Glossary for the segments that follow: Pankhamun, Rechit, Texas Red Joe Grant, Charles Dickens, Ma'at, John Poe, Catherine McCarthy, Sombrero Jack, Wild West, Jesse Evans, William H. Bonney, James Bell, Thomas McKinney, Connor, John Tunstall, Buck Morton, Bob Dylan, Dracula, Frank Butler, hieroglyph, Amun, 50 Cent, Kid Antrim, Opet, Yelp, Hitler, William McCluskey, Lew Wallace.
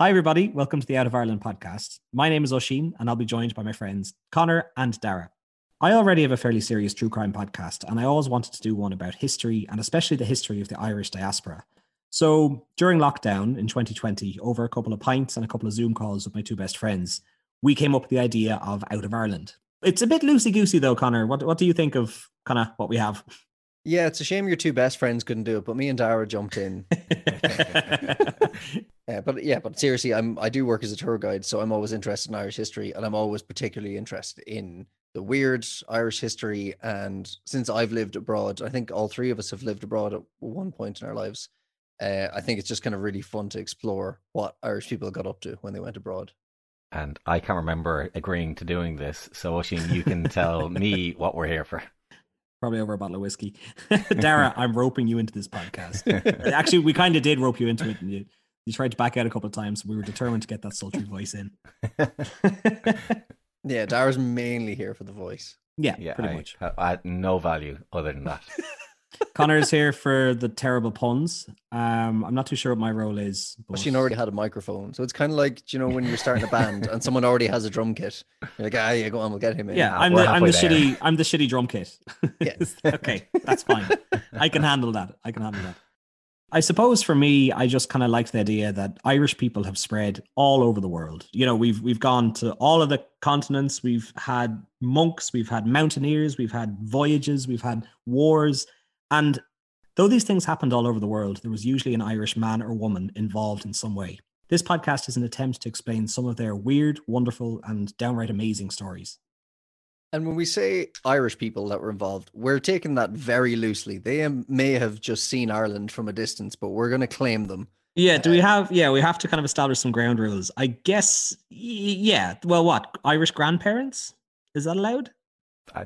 Hi, everybody. Welcome to the Out of Ireland podcast. My name is Oisin, and I'll be joined by my friends Connor and Dara. I already have a fairly serious true crime podcast, and I always wanted to do one about history, and especially the history of the Irish diaspora. So during lockdown in 2020, over a couple of pints and a couple of Zoom calls with my two best friends, we came up with the idea of Out of Ireland. It's a bit loosey-goosey though, Connor. What do you think of kind of what we have? Yeah, it's a shame your two best friends couldn't do it, but me and Dara jumped in. But seriously, I do work as a tour guide, so I'm always interested in Irish history, and I'm always particularly interested in the weird Irish history. And since I've lived abroad, I think all three of us have lived abroad at one point in our lives. I think it's just kind of really fun to explore what Irish people got up to when they went abroad. And I can't remember agreeing to doing this, so Oisin, you can tell me what we're here for. Probably over a bottle of whiskey. Dara, I'm roping you into this podcast. Actually, we kind of did rope you into it, and you tried to back out a couple of times. We were determined to get that sultry voice in. Yeah, Dara's mainly here for the voice. Yeah, pretty much. I had no value other than that. Connor's here for the terrible puns. I'm not too sure what my role is. But... She already had a microphone, so it's kind of like, you know, when you're starting a band and someone already has a drum kit. You're like, yeah, go on, we'll get him in. Yeah, I'm the shitty drum kit. Yeah. Okay, that's fine. I can handle that. I suppose for me, I just kind of like the idea that Irish people have spread all over the world. You know, we've gone to all of the continents. We've had monks. We've had mountaineers. We've had voyages. We've had wars. And though these things happened all over the world, there was usually an Irish man or woman involved in some way. This podcast is an attempt to explain some of their weird, wonderful, and downright amazing stories. And when we say Irish people that were involved, we're taking that very loosely. They may have just seen Ireland from a distance, but we're going to claim them. Yeah, we have to kind of establish some ground rules. I guess, yeah. Well, what? Irish grandparents? Is that allowed?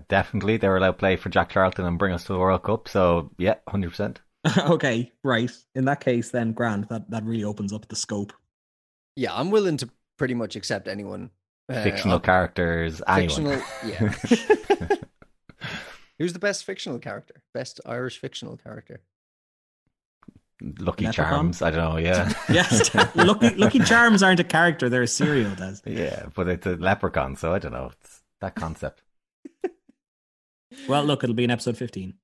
Definitely, they were allowed to play for Jack Charlton and bring us to the World Cup. So yeah, 100%. Okay, right. In that case, then, grand. That really opens up the scope. Yeah, I'm willing to pretty much accept anyone. Fictional characters, anyone. Fictional, yeah. Who's the best fictional character? Best Irish fictional character? Lucky Leprechaun? Charms, I don't know. Yeah. Yes. Lucky Charms aren't a character; they're a cereal. Does. Yeah, but it's a leprechaun, so I don't know. It's that concept. Well, look, it'll be in episode 15.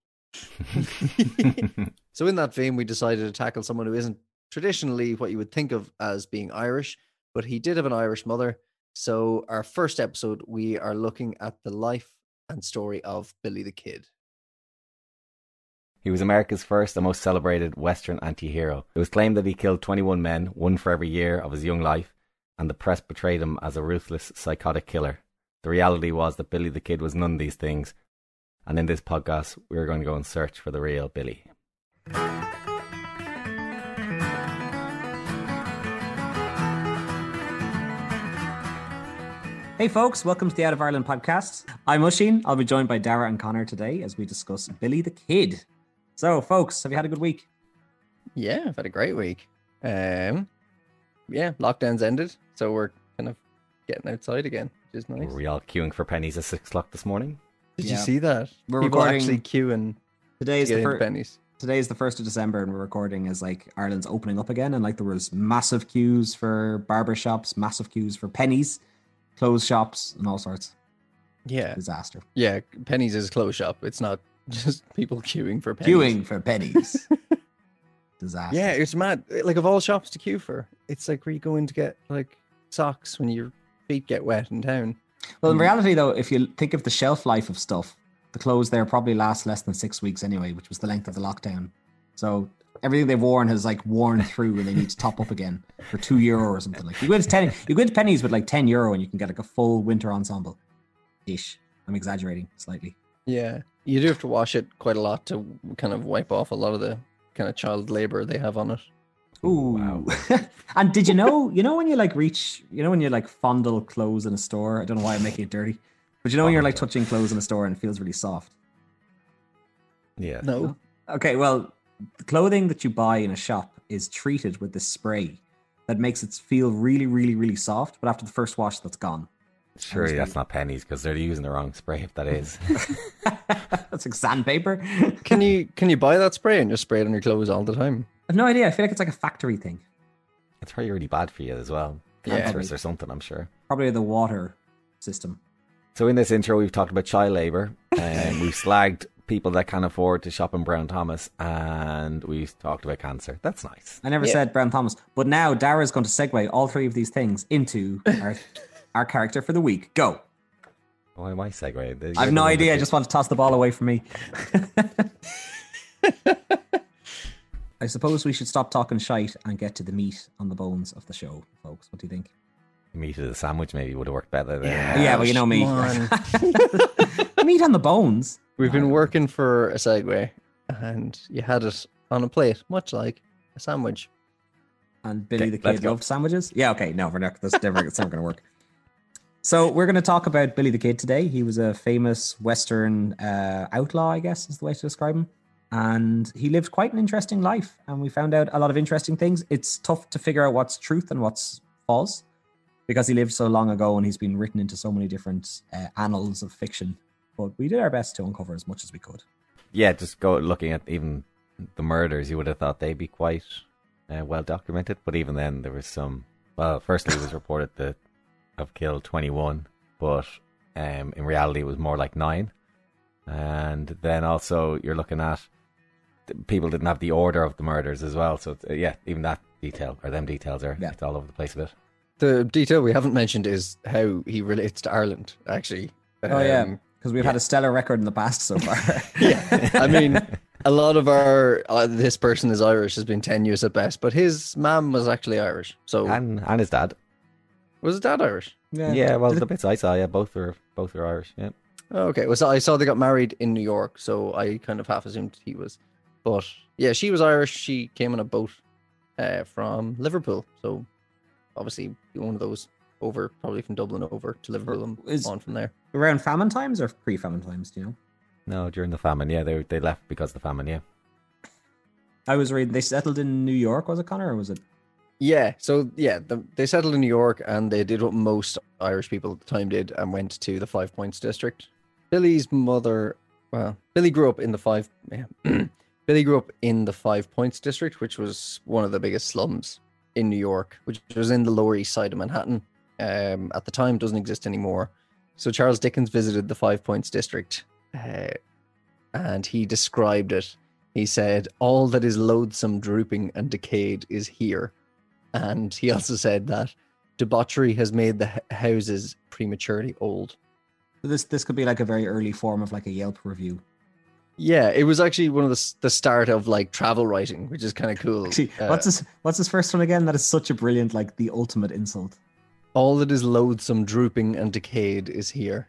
So in that vein, we decided to tackle someone who isn't traditionally what you would think of as being Irish, but he did have an Irish mother. So our first episode, we are looking at the life and story of Billy the Kid. He was America's first and most celebrated Western anti-hero. It was claimed that he killed 21 men, one for every year of his young life, and the press portrayed him as a ruthless, psychotic killer. The reality was that Billy the Kid was none of these things. And in this podcast, we're going to go and search for the real Billy. Hey folks, welcome to the Out of Ireland podcast. I'm Oisin. I'll be joined by Dara and Connor today as we discuss Billy the Kid. So folks, have you had a good week? Yeah, I've had a great week. Yeah, lockdown's ended, so we're kind of getting outside again, which is nice. Were we all queuing for pennies at 6 o'clock this morning? Did you see that? We're people recording, actually queuing. Today is the 1st of December, and we're recording as like Ireland's opening up again, and like there was massive queues for barbershops, massive queues for pennies, closed shops, and all sorts. Yeah, disaster. Yeah, pennies is a closed shop. It's not just people queuing for pennies. Disaster. Yeah, it's mad. Like of all shops to queue for, it's like where you go in to get like socks when your feet get wet in town. Well, in reality, though, if you think of the shelf life of stuff, the clothes there probably last less than 6 weeks anyway, which was the length of the lockdown. So everything they've worn has like worn through, and they need to top up again for €2 or something. Like you go into pennies with like €10, and you can get like a full winter ensemble. Ish. I'm exaggerating slightly. Yeah, you do have to wash it quite a lot to kind of wipe off a lot of the kind of child labor they have on it. Ooh. Wow. And did you know when you like reach, you know when you like fondle clothes in a store? I don't know why I'm making it dirty. But you know when you're like touching clothes in a store and it feels really soft? Yeah. No. Okay, well, the clothing that you buy in a shop is treated with this spray that makes it feel really, really, really soft, but after the first wash, that's gone. Surely that's not pennies, because they're using the wrong spray if that is. That's like sandpaper. Can you buy that spray and just spray it on your clothes all the time? I've no idea. I feel like it's like a factory thing. It's probably really bad for you as well. Cancers or something, I'm sure. Probably the water system. So in this intro, we've talked about child labour. We've slagged people that can't afford to shop in Brown Thomas. And we've talked about cancer. That's nice. I never said Brown Thomas. But now Dara's going to segue all three of these things into our character for the week. Go. Why am I segueing? I have no idea. I just want to toss the ball away from me. I suppose we should stop talking shite and get to the meat on the bones of the show, folks. What do you think? Meat of the sandwich maybe would have worked better. Well, you know me. Meat on the bones. We've been working for a segue, and you had it on a plate, much like a sandwich. And Billy the Kid loved sandwiches? Yeah, okay. No, we're not. It's never going to work. So we're going to talk about Billy the Kid today. He was a famous Western outlaw, I guess is the way to describe him. And he lived quite an interesting life. And we found out a lot of interesting things. It's tough to figure out what's truth and what's false because he lived so long ago and he's been written into so many different annals of fiction. But we did our best to uncover as much as we could. Yeah, just go looking at even the murders, you would have thought they'd be quite well documented. But even then, there was some... Well, firstly, it was reported that I've killed 21, but in reality, it was more like 9. And then also, you're looking at people didn't have the order of the murders as well. So, even that detail, or them details, it's all over the place a bit. The detail we haven't mentioned is how he relates to Ireland, actually. Because we've had a stellar record in the past so far. Yeah, I mean, a lot of our, this person is Irish, has been tenuous at best, but his mum was actually Irish. So And his dad. Was his dad Irish? Yeah, well, the bits I saw, both are Irish, yeah. Okay, well, so I saw they got married in New York, so I kind of half assumed he was. But yeah, she was Irish. She came on a boat from Liverpool, so obviously one of those over, probably from Dublin over to Liverpool and on from there. Around famine times or pre-famine times, do you know? No, during the famine, they left because of the famine, I was reading, they settled in New York, was it, Connor, or was it? Yeah, so they settled in New York and they did what most Irish people at the time did and went to the Five Points district. Billy grew up in the 5 Points district, which was one of the biggest slums in New York, which was in the Lower East Side of Manhattan. At the time, doesn't exist anymore. So Charles Dickens visited the 5 Points district and he described it. He said, "All that is loathsome, drooping and decayed is here." And he also said that debauchery has made the houses prematurely old. This could be like a very early form of like a Yelp review. Yeah, it was actually one of the start of like travel writing, which is kind of cool. Actually, what's his first one again? That is such a brilliant, like the ultimate insult. All that is loathsome, drooping and decayed is here.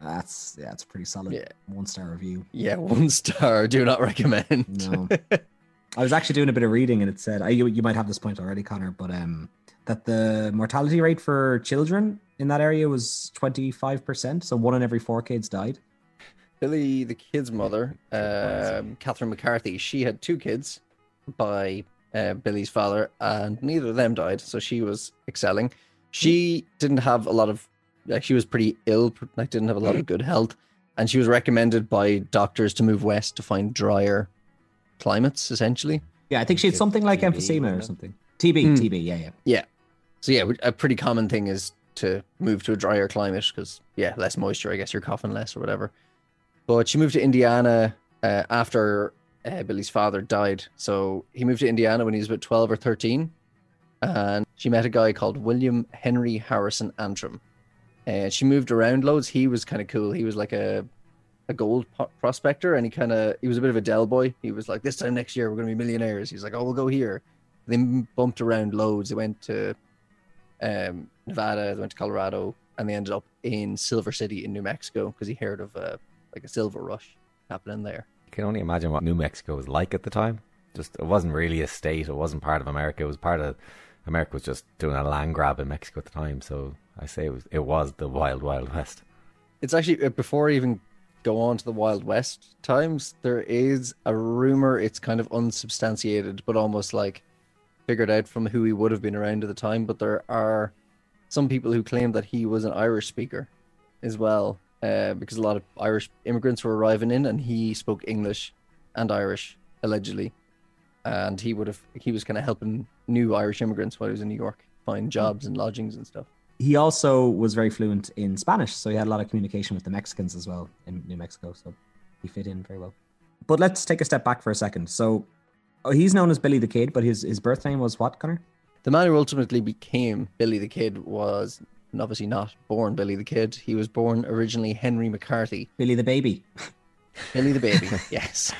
That's pretty solid. Yeah. 1-star review. Yeah, 1-star. Do not recommend. No. I was actually doing a bit of reading and it said, you might have this point already, Connor, but that the mortality rate for children in that area was 25%. So 1 in every 4 kids died. Billy the Kid's mother, Catherine McCarthy, she had 2 kids by Billy's father and neither of them died. So she was excelling. She didn't have a lot of, like she was pretty ill, like didn't have a lot of good health. And she was recommended by doctors to move west to find drier climates, essentially. Yeah, I think she had something like TB, emphysema or something. TB, yeah. So yeah, a pretty common thing is to move to a drier climate because less moisture, I guess you're coughing less or whatever. But she moved to Indiana after Billy's father died. So he moved to Indiana when he was about 12 or 13 and she met a guy called William Henry Harrison Antrim. She moved around loads. He was kind of cool. He was like a gold prospector, and he was a bit of a Dell boy. He was like, this time next year we're gonna be millionaires. He's like, oh, we'll go here. They bumped around loads. They went to Nevada, they went to Colorado, and they ended up in Silver City in New Mexico because he heard of a silver rush happening there. You can only imagine what New Mexico was like at the time. Just it wasn't really a state. It wasn't part of America. It was part of America was just doing a land grab in Mexico at the time. So I say it was the wild, wild west. It's actually before even go on to the Wild West times, there is a rumor, it's kind of unsubstantiated, but almost like figured out from who he would have been around at the time, but there are some people who claim that he was an Irish speaker as well, because a lot of Irish immigrants were arriving in and he spoke English and Irish, allegedly. and he was kind of helping new Irish immigrants while he was in New York find jobs and lodgings and stuff. He also was very fluent in Spanish, so he had a lot of communication with the Mexicans as well in New Mexico, so he fit in very well. But let's take a step back for a second. So he's known as Billy the Kid, but his birth name was what, Connor? The man who ultimately became Billy the Kid was obviously not born Billy the Kid. He was born originally Henry McCarthy. Billy the Baby. Billy the Baby, yes.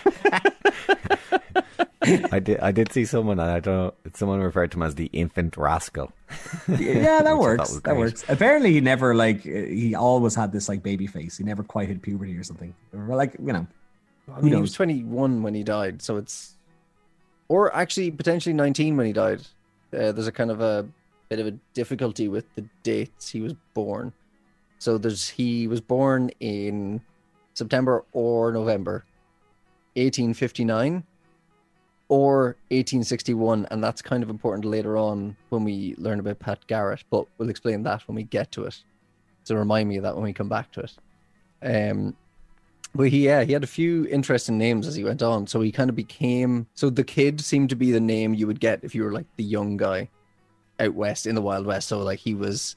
I did see someone, and I don't know, someone referred to him as the infant rascal. Yeah, that works. That works. Apparently, he never, like, he always had this, like, baby face. He never quite hit puberty or something. Like, you know. I mean, he was 21 when he died, so it's... Or actually, potentially 19 when he died. There's a kind of a bit of a difficulty with the dates he was born. So he was born in September or November 1859 or 1861, and that's kind of important later on when we learn about Pat Garrett, but we'll explain that when we get to it. So remind me of that when we come back to it. But he had a few interesting names as he went on. So he kind of became... So the Kid seemed to be the name you would get if you were like the young guy out west in the Wild West. So like he was...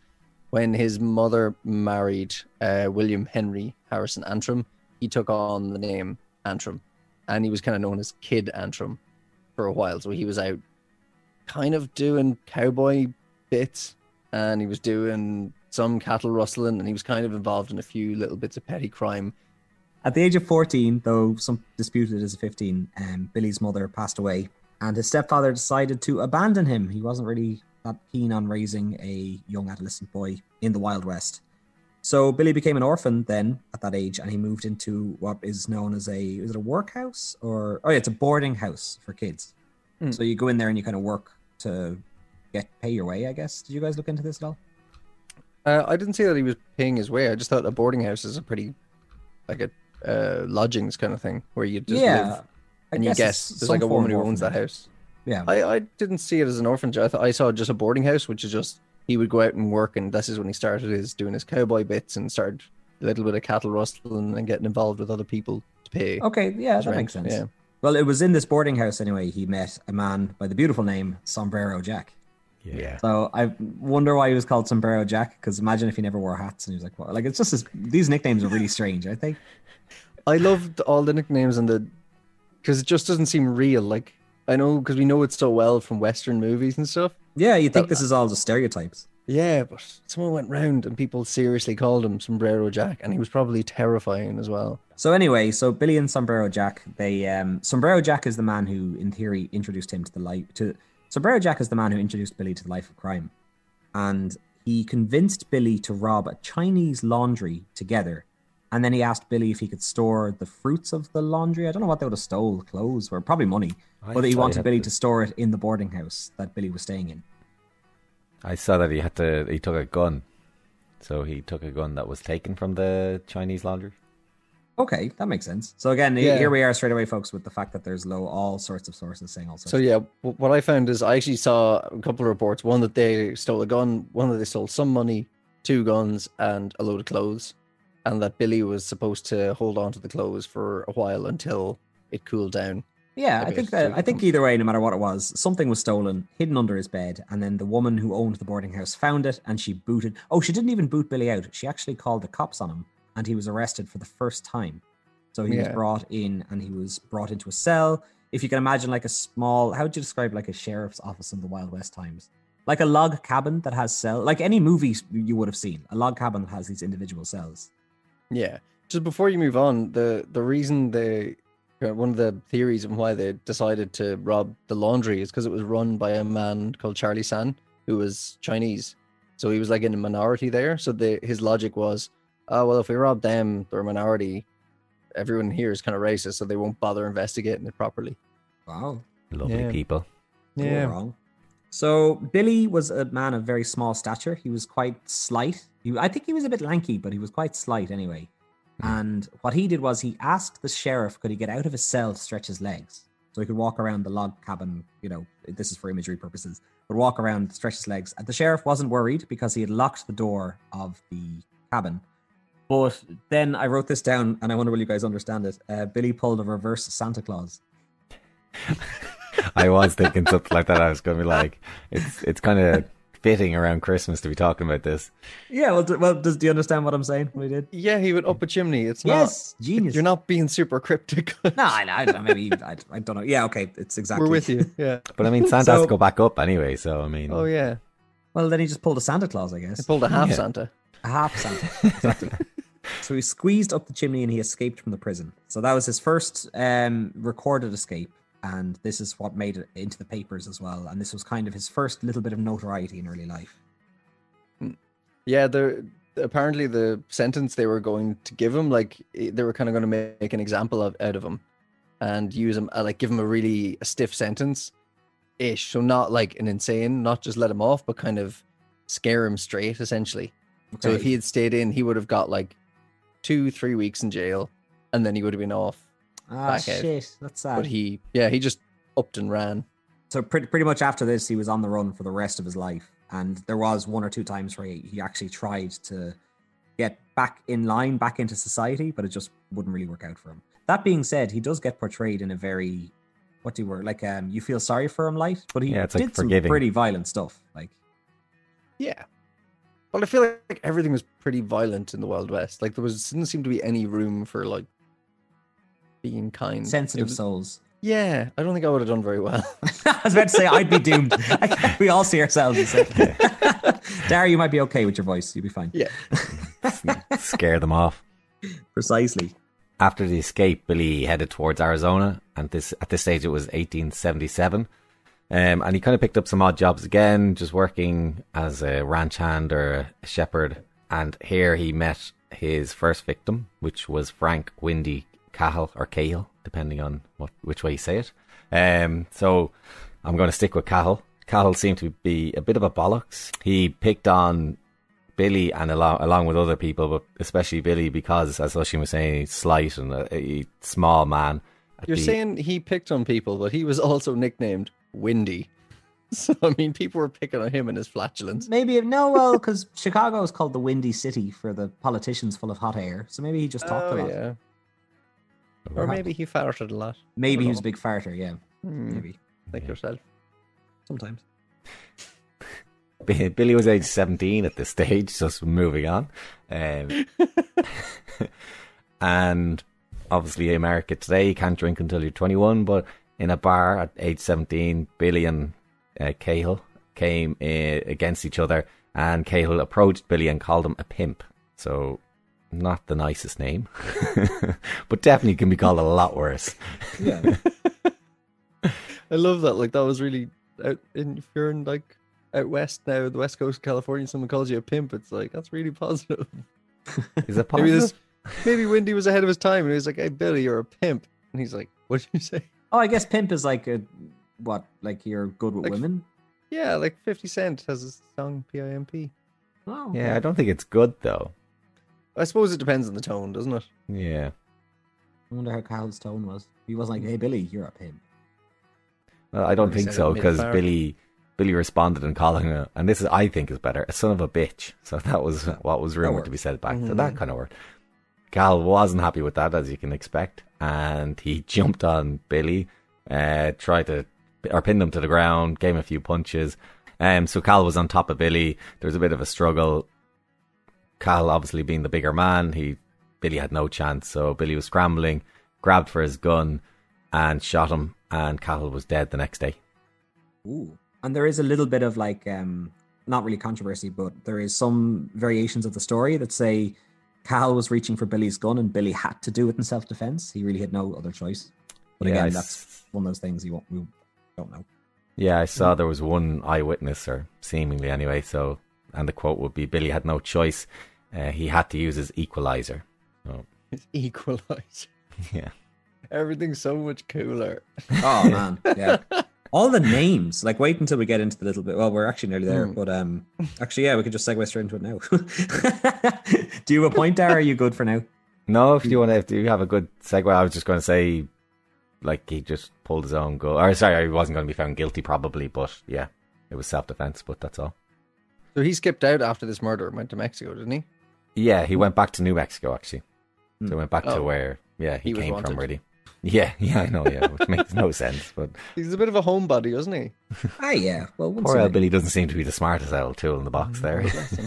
When his mother married William Henry Harrison Antrim, he took on the name Antrim. And he was kind of known as Kid Antrim for a while. So he was out kind of doing cowboy bits. And he was doing some cattle rustling. And he was kind of involved in a few little bits of petty crime. At the age of 14, though some disputed as a 15, Billy's mother passed away, and his stepfather decided to abandon him. He wasn't really that keen on raising a young adolescent boy in the Wild West. So Billy became an orphan then at that age, and he moved into what is known as a workhouse? It's a boarding house for kids. Mm. So you go in there and you kind of work to pay your way, I guess. Did you guys look into this at all? I didn't see that he was paying his way. I just thought a boarding house is lodgings kind of thing where you just live and you guess there's like a woman who owns that house. Yeah, I didn't see it as an orphanage. I saw just a boarding house, which is just he would go out and work, and this is when he started doing his cowboy bits and started a little bit of cattle rustling and getting involved with other people to pay. Okay, yeah, that makes sense. Yeah. Well, it was in this boarding house anyway he met a man by the beautiful name Sombrero Jack. Yeah. So I wonder why he was called Sombrero Jack, because imagine if he never wore hats and he was like, well, like it's just these nicknames are really strange, I think. I loved all the nicknames because it just doesn't seem real. Like I know because we know it so well from Western movies and stuff. Yeah, you think this is all just stereotypes. Yeah, but someone went round and people seriously called him Sombrero Jack, and he was probably terrifying as well. So anyway, Billy and Sombrero Jack, Sombrero Jack is the man who, in theory, introduced him to the life. Sombrero Jack is the man who introduced Billy to the life of crime, and he convinced Billy to rob a Chinese laundry together. And then he asked Billy if he could store the fruits of the laundry. I don't know what they would have stole, clothes or probably money. But he wanted Billy to store it in the boarding house that Billy was staying in. I saw that he took a gun. So he took a gun that was taken from the Chinese laundry. Okay, that makes sense. So again, Here we are straight away, folks, with the fact that there's all sorts of sources saying all sorts. So yeah, what I found is I actually saw a couple of reports. One that they stole a gun, one that they stole some money, 2 guns and a load of clothes. And that Billy was supposed to hold on to the clothes for a while until it cooled down. Yeah, I think either way, no matter what it was, something was stolen, hidden under his bed, and then the woman who owned the boarding house found it, and she booted... Oh, she didn't even boot Billy out. She actually called the cops on him, and he was arrested for the first time. So he was brought in, and he was brought into a cell. If you can imagine like a small... How would you describe like a sheriff's office in the Wild West times? Like a log cabin that has cells. Like any movie you would have seen, a log cabin that has these individual cells. Yeah, just before you move on, the reason one of the theories on why they decided to rob the laundry is because it was run by a man called Charlie San, who was Chinese. So he was like in a minority there. So his logic was, oh, well, if we rob them, they're a minority. Everyone here is kind of racist, so they won't bother investigating it properly. Wow. Lovely people. Yeah. Wrong. So Billy was a man of very small stature. He was quite slight. I think he was a bit lanky, but he was quite slight anyway. And what he did was he asked the sheriff, could he get out of his cell to stretch his legs? So he could walk around the log cabin, you know, this is for imagery purposes, but walk around, stretch his legs. And the sheriff wasn't worried because he had locked the door of the cabin. But then I wrote this down and I wonder will you guys understand it. Billy pulled a reverse Santa Claus. I was thinking something like that. I was going to be like, it's kind of fitting around Christmas to be talking about this. Yeah, do you understand what I'm saying? We did. Yeah, he went up a chimney. It's not genius. You're not being super cryptic. No, I don't know. Yeah, okay, it's exactly. We're with you. Yeah, but I mean, Santa has to go back up anyway. So I mean. Oh yeah. Well, then he just pulled a Santa Claus, I guess. He pulled a half Santa. A half Santa. Exactly. So he squeezed up the chimney and he escaped from the prison. So that was his first recorded escape. And this is what made it into the papers as well. And this was kind of his first little bit of notoriety in early life. Yeah, apparently the sentence they were going to give him, like they were kind of going to make an example out of him and use him, like give him a really stiff sentence-ish. So not like an insane, not just let him off, but kind of scare him straight, essentially. Okay. So if he had stayed in, he would have got like 2-3 weeks in jail and then he would have been off. Ah, shit, that's sad. But he just upped and ran. So pretty much after this, he was on the run for the rest of his life. And there was 1 or 2 times where he actually tried to get back in line, back into society, but it just wouldn't really work out for him. That being said, he does get portrayed in a very, you feel sorry for him light, but he did like some pretty violent stuff. Like, yeah. Well, I feel like everything was pretty violent in the Wild West. Like didn't seem to be any room for like, being kind. Sensitive souls. Yeah, I don't think I would have done very well. I was about to say, I'd be doomed. We all see ourselves. Yeah. Dara, you might be okay with your voice. You'll be fine. Yeah. Scare them off. Precisely. After the escape, Billy headed towards Arizona. And at this stage, it was 1877. And he kind of picked up some odd jobs again, just working as a ranch hand or a shepherd. And here he met his first victim, which was Frank Cahill, depending on which way you say it. So I'm going to stick with Cahill. Cahill seemed to be a bit of a bollocks. He picked on Billy and along with other people, but especially Billy because, as Oisin was saying, he's slight and a small man. You're saying he picked on people, but he was also nicknamed Windy. So, I mean, people were picking on him and his flatulence. Maybe, because Chicago is called the Windy City for the politicians full of hot air. So maybe he just talked a lot. Yeah. Or maybe he farted a lot. Maybe he was a big farter, yeah. Maybe. Like yourself. Sometimes. Billy was age 17 at this stage, so moving on. And obviously in America today, you can't drink until you're 21, but in a bar at age 17, Billy and Cahill came against each other, and Cahill approached Billy and called him a pimp. So... not the nicest name, but definitely can be called a lot worse. Yeah. I love that. Like that was really if you're in like out west now, the west coast of California, someone calls you a pimp, it's like, that's really positive. Is it positive? Maybe Windy was ahead of his time and he was like, hey Billy, you're a pimp. And he's like, what did you say? Oh, I guess pimp is like you're good with like, women? Yeah, like 50 Cent has his song P.I.M.P. Oh, yeah, okay. I don't think it's good though. I suppose it depends on the tone, doesn't it? Yeah. I wonder how Cahill's tone was. He wasn't like, hey, Billy, you're a pimp. Well, I don't think so, because Billy responded in calling him, and this is, I think is better, a son of a bitch. So that was what was rumored to be said back. Mm-hmm. So that kind of worked. Cahill wasn't happy with that, as you can expect, and he jumped on Billy, pinned him to the ground, gave him a few punches. So Cahill was on top of Billy. There was a bit of a struggle. Cahill obviously being the bigger man, Billy had no chance, so Billy was scrambling, grabbed for his gun and shot him, and Cahill was dead the next day. Ooh. And there is a little bit of like not really controversy, but there is some variations of the story that say Cahill was reaching for Billy's gun and Billy had to do it in self-defense. He really had no other choice. But again, that's one of those things we don't know. Yeah, I saw there was one eyewitness, or seemingly anyway, so... And the quote would be, Billy had no choice. He had to use his equalizer. Oh. His equalizer. Yeah. Everything's so much cooler. Oh, man. Yeah. All the names. Like, wait until we get into the little bit. Well, we're actually nearly there. But actually, yeah, we could just segue straight into it now. Do you have a point, Dara? Are you good for now? No, if you have a good segue, I was just going to say, like, he just pulled his own gun. Or, sorry, he wasn't going to be found guilty, probably. But, yeah, it was self-defense. But that's all. So he skipped out after this murder and went to Mexico, didn't he? Yeah, he went back to New Mexico, actually. So he went back to where he came from, really. Yeah, I know, yeah, which makes no sense. But he's a bit of a homebody, isn't he? Ah, yeah. Well, poor old Billy doesn't seem to be the smartest old tool in the box there.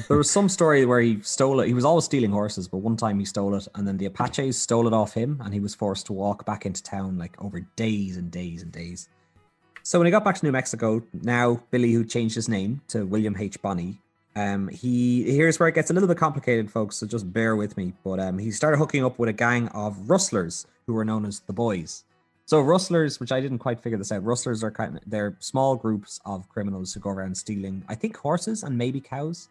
There was some story where he stole it. He was always stealing horses, but one time he stole it, and then the Apaches stole it off him, and he was forced to walk back into town, like, over days and days and days. So when he got back to New Mexico, now Billy, who changed his name to William H. Bonney, here's where it gets a little bit complicated, folks, so just bear with me. But he started hooking up with a gang of rustlers, who were known as the Boys. So rustlers, which I didn't quite figure this out, rustlers are they're small groups of criminals who go around stealing, I think, horses and maybe cows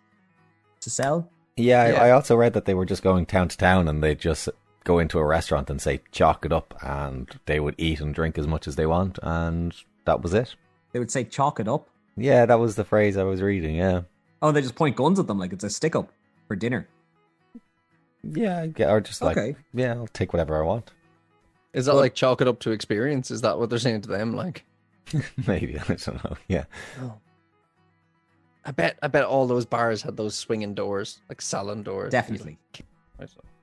to sell. Yeah. I also read that they were just going town to town, and they just go into a restaurant and say, chalk it up, and they would eat and drink as much as they want, and that was it. They would say, chalk it up? Yeah, that was the phrase I was reading, yeah. Oh, they just point guns at them like it's a stick-up for dinner. Yeah, or just like, okay. Yeah, I'll take whatever I want. Is that like chalk it up to experience? Is that what they're saying to them? Like, maybe, I don't know. Yeah, oh. I bet all those bars had those swinging doors, like salon doors. Definitely.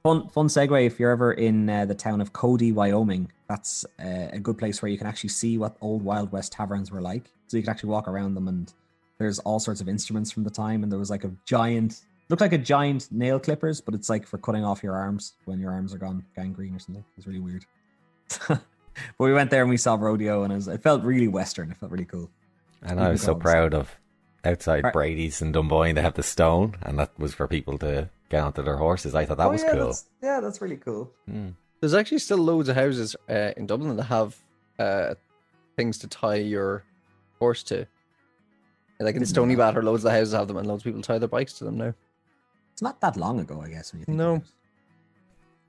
Fun segue. If you're ever in the town of Cody, Wyoming, that's a good place where you can actually see what old Wild West taverns were like. So you can actually walk around them, and there's all sorts of instruments from the time. And there was like looked like a giant nail clippers, but it's like for cutting off your arms when your arms are gone gangrene or something. It's really weird. But we went there and we saw rodeo, and it felt really Western. It felt really cool. And I was so proud of outside Brady's and Dunboyne. They have the stone, and that was for people to get onto their horses. I thought that was cool. That's really cool. Mm. There's actually still loads of houses in Dublin that have things to tie your horse to. Like in Stony Batter, loads of houses have them, and loads of people tie their bikes to them now. It's not that long ago, I guess. When you think about it.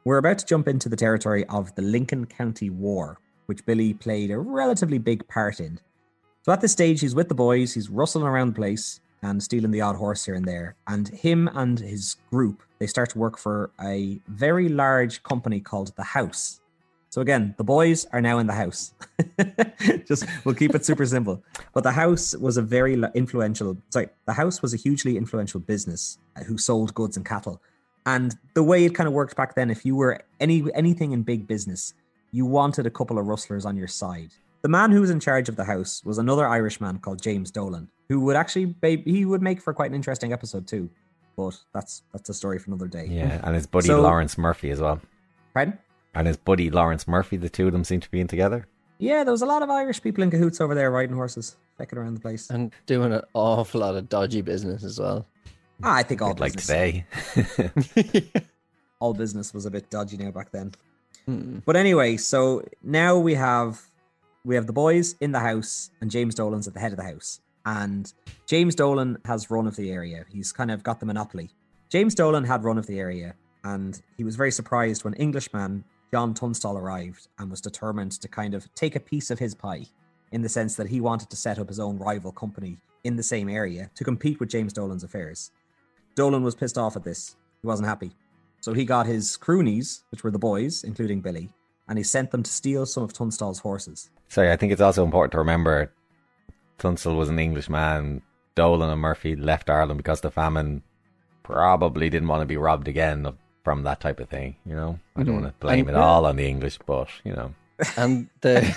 We're about to jump into the territory of the Lincoln County War, which Billy played a relatively big part in. So at this stage, he's with the Boys, he's rustling around the place and stealing the odd horse here and there. And him and his group, they start to work for a very large company called The House. So again, the Boys are now in The House. We'll keep it super simple. But The House was a hugely influential business who sold goods and cattle. And the way it kind of worked back then, if you were anything in big business, you wanted a couple of rustlers on your side. The man who was in charge of The House was another Irishman called James Dolan, who would actually make for quite an interesting episode too. But that's a story for another day. Yeah, and his buddy Lawrence Murphy as well. Pardon? And his buddy Lawrence Murphy, the two of them seem to be in together. Yeah, there was a lot of Irish people in cahoots over there riding horses, fecking around the place. And doing an awful lot of dodgy business as well. I think all business. Like today. All business was a bit dodgy now back then. Mm. But anyway, so now we have the Boys in The House, and James Dolan's at the head of the house. And James Dolan has run of the area. He's kind of got the monopoly. James Dolan had run of the area, and he was very surprised when Englishman John Tunstall arrived and was determined to kind of take a piece of his pie, in the sense that he wanted to set up his own rival company in the same area to compete with James Dolan's affairs. Dolan was pissed off at this. He wasn't happy. So he got his croonies, which were the Boys, including Billy, and he sent them to steal some of Tunstall's horses. Sorry, I think it's also important to remember Tunstall was an Englishman. Dolan and Murphy left Ireland because the famine, probably didn't want to be robbed again from that type of thing, you know? I don't want to blame it all on the English, but, you know. But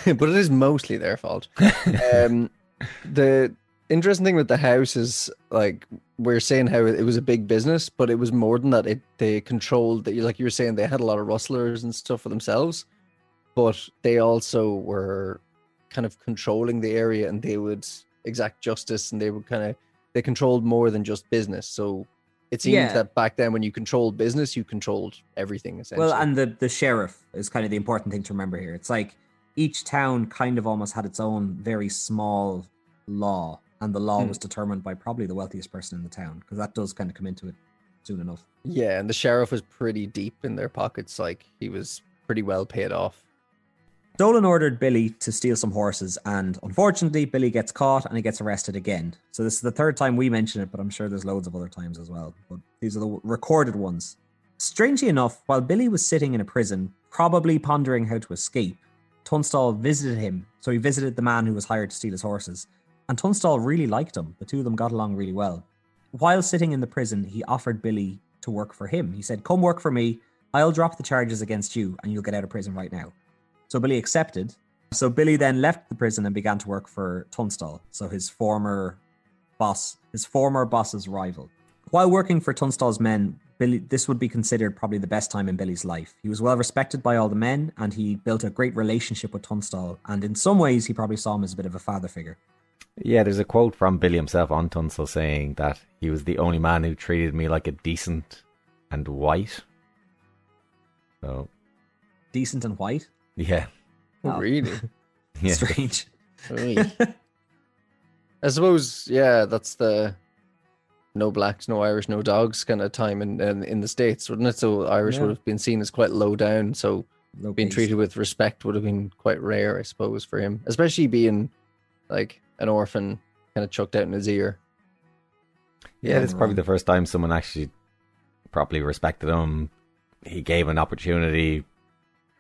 it is mostly their fault. The interesting thing with The House is, like, we're saying how it was a big business, but it was more than that. They controlled, like you were saying, they had a lot of rustlers and stuff for themselves, but they also were kind of controlling the area, and they would exact justice, and they controlled more than just business. So it seems that back then when you controlled business, you controlled everything, essentially. Well, and the sheriff is kind of the important thing to remember here. It's like each town kind of almost had its own very small law. And the law was determined by probably the wealthiest person in the town, because that does kind of come into it soon enough. Yeah, and the sheriff was pretty deep in their pockets. Like, he was pretty well paid off. Dolan ordered Billy to steal some horses, and unfortunately, Billy gets caught and he gets arrested again. So this is the third time we mention it, but I'm sure there's loads of other times as well. But these are the recorded ones. Strangely enough, while Billy was sitting in a prison, probably pondering how to escape, Tunstall visited him. So he visited the man who was hired to steal his horses. And Tunstall really liked him. The two of them got along really well. While sitting in the prison, he offered Billy to work for him. He said, come work for me. I'll drop the charges against you and you'll get out of prison right now. So Billy accepted. So Billy then left the prison and began to work for Tunstall, so his former boss, his former boss's rival. While working for Tunstall's men, this would be considered probably the best time in Billy's life. He was well respected by all the men, and he built a great relationship with Tunstall, and in some ways he probably saw him as a bit of a father figure. Yeah, there's a quote from Billy himself on Tunstall saying that he was the only man who treated me like a decent and white. So. Decent and white? Yeah. Oh, really? Yeah. Strange. I suppose, yeah, that's the no blacks, no Irish, no dogs kind of time in the States, wouldn't it? So Irish would have been seen as quite low down, so low being treated with respect would have been quite rare, I suppose, for him. Especially being like an orphan kind of chucked out in his ear. Yeah, that's probably the first time someone actually properly respected him. He gave an opportunity.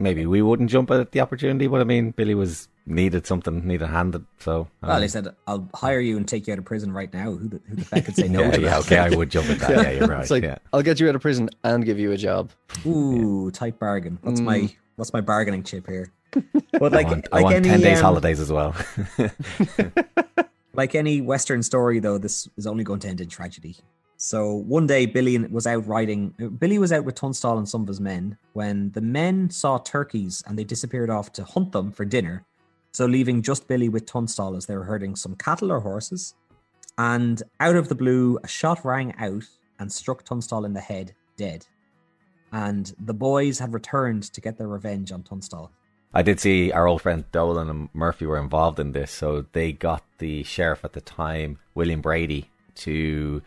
Maybe we wouldn't jump at the opportunity, but I mean, Billy was needed handed. So, well, he said, "I'll hire you and take you out of prison right now." Who the fuck could say no to that? Okay, I would jump at that. Yeah, you're right. It's like, I'll get you out of prison and give you a job. Ooh, tight bargain. What's my bargaining chip here? But like, I want 10 days holidays as well. Like any Western story, though, this is only going to end in tragedy. So one day Billy was out with Tunstall and some of his men when the men saw turkeys and they disappeared off to hunt them for dinner. So leaving just Billy with Tunstall as they were herding some cattle or horses. And out of the blue, a shot rang out and struck Tunstall in the head dead. And the boys had returned to get their revenge on Tunstall. I did see our old friend Dolan and Murphy were involved in this. So they got the sheriff at the time, William Brady, to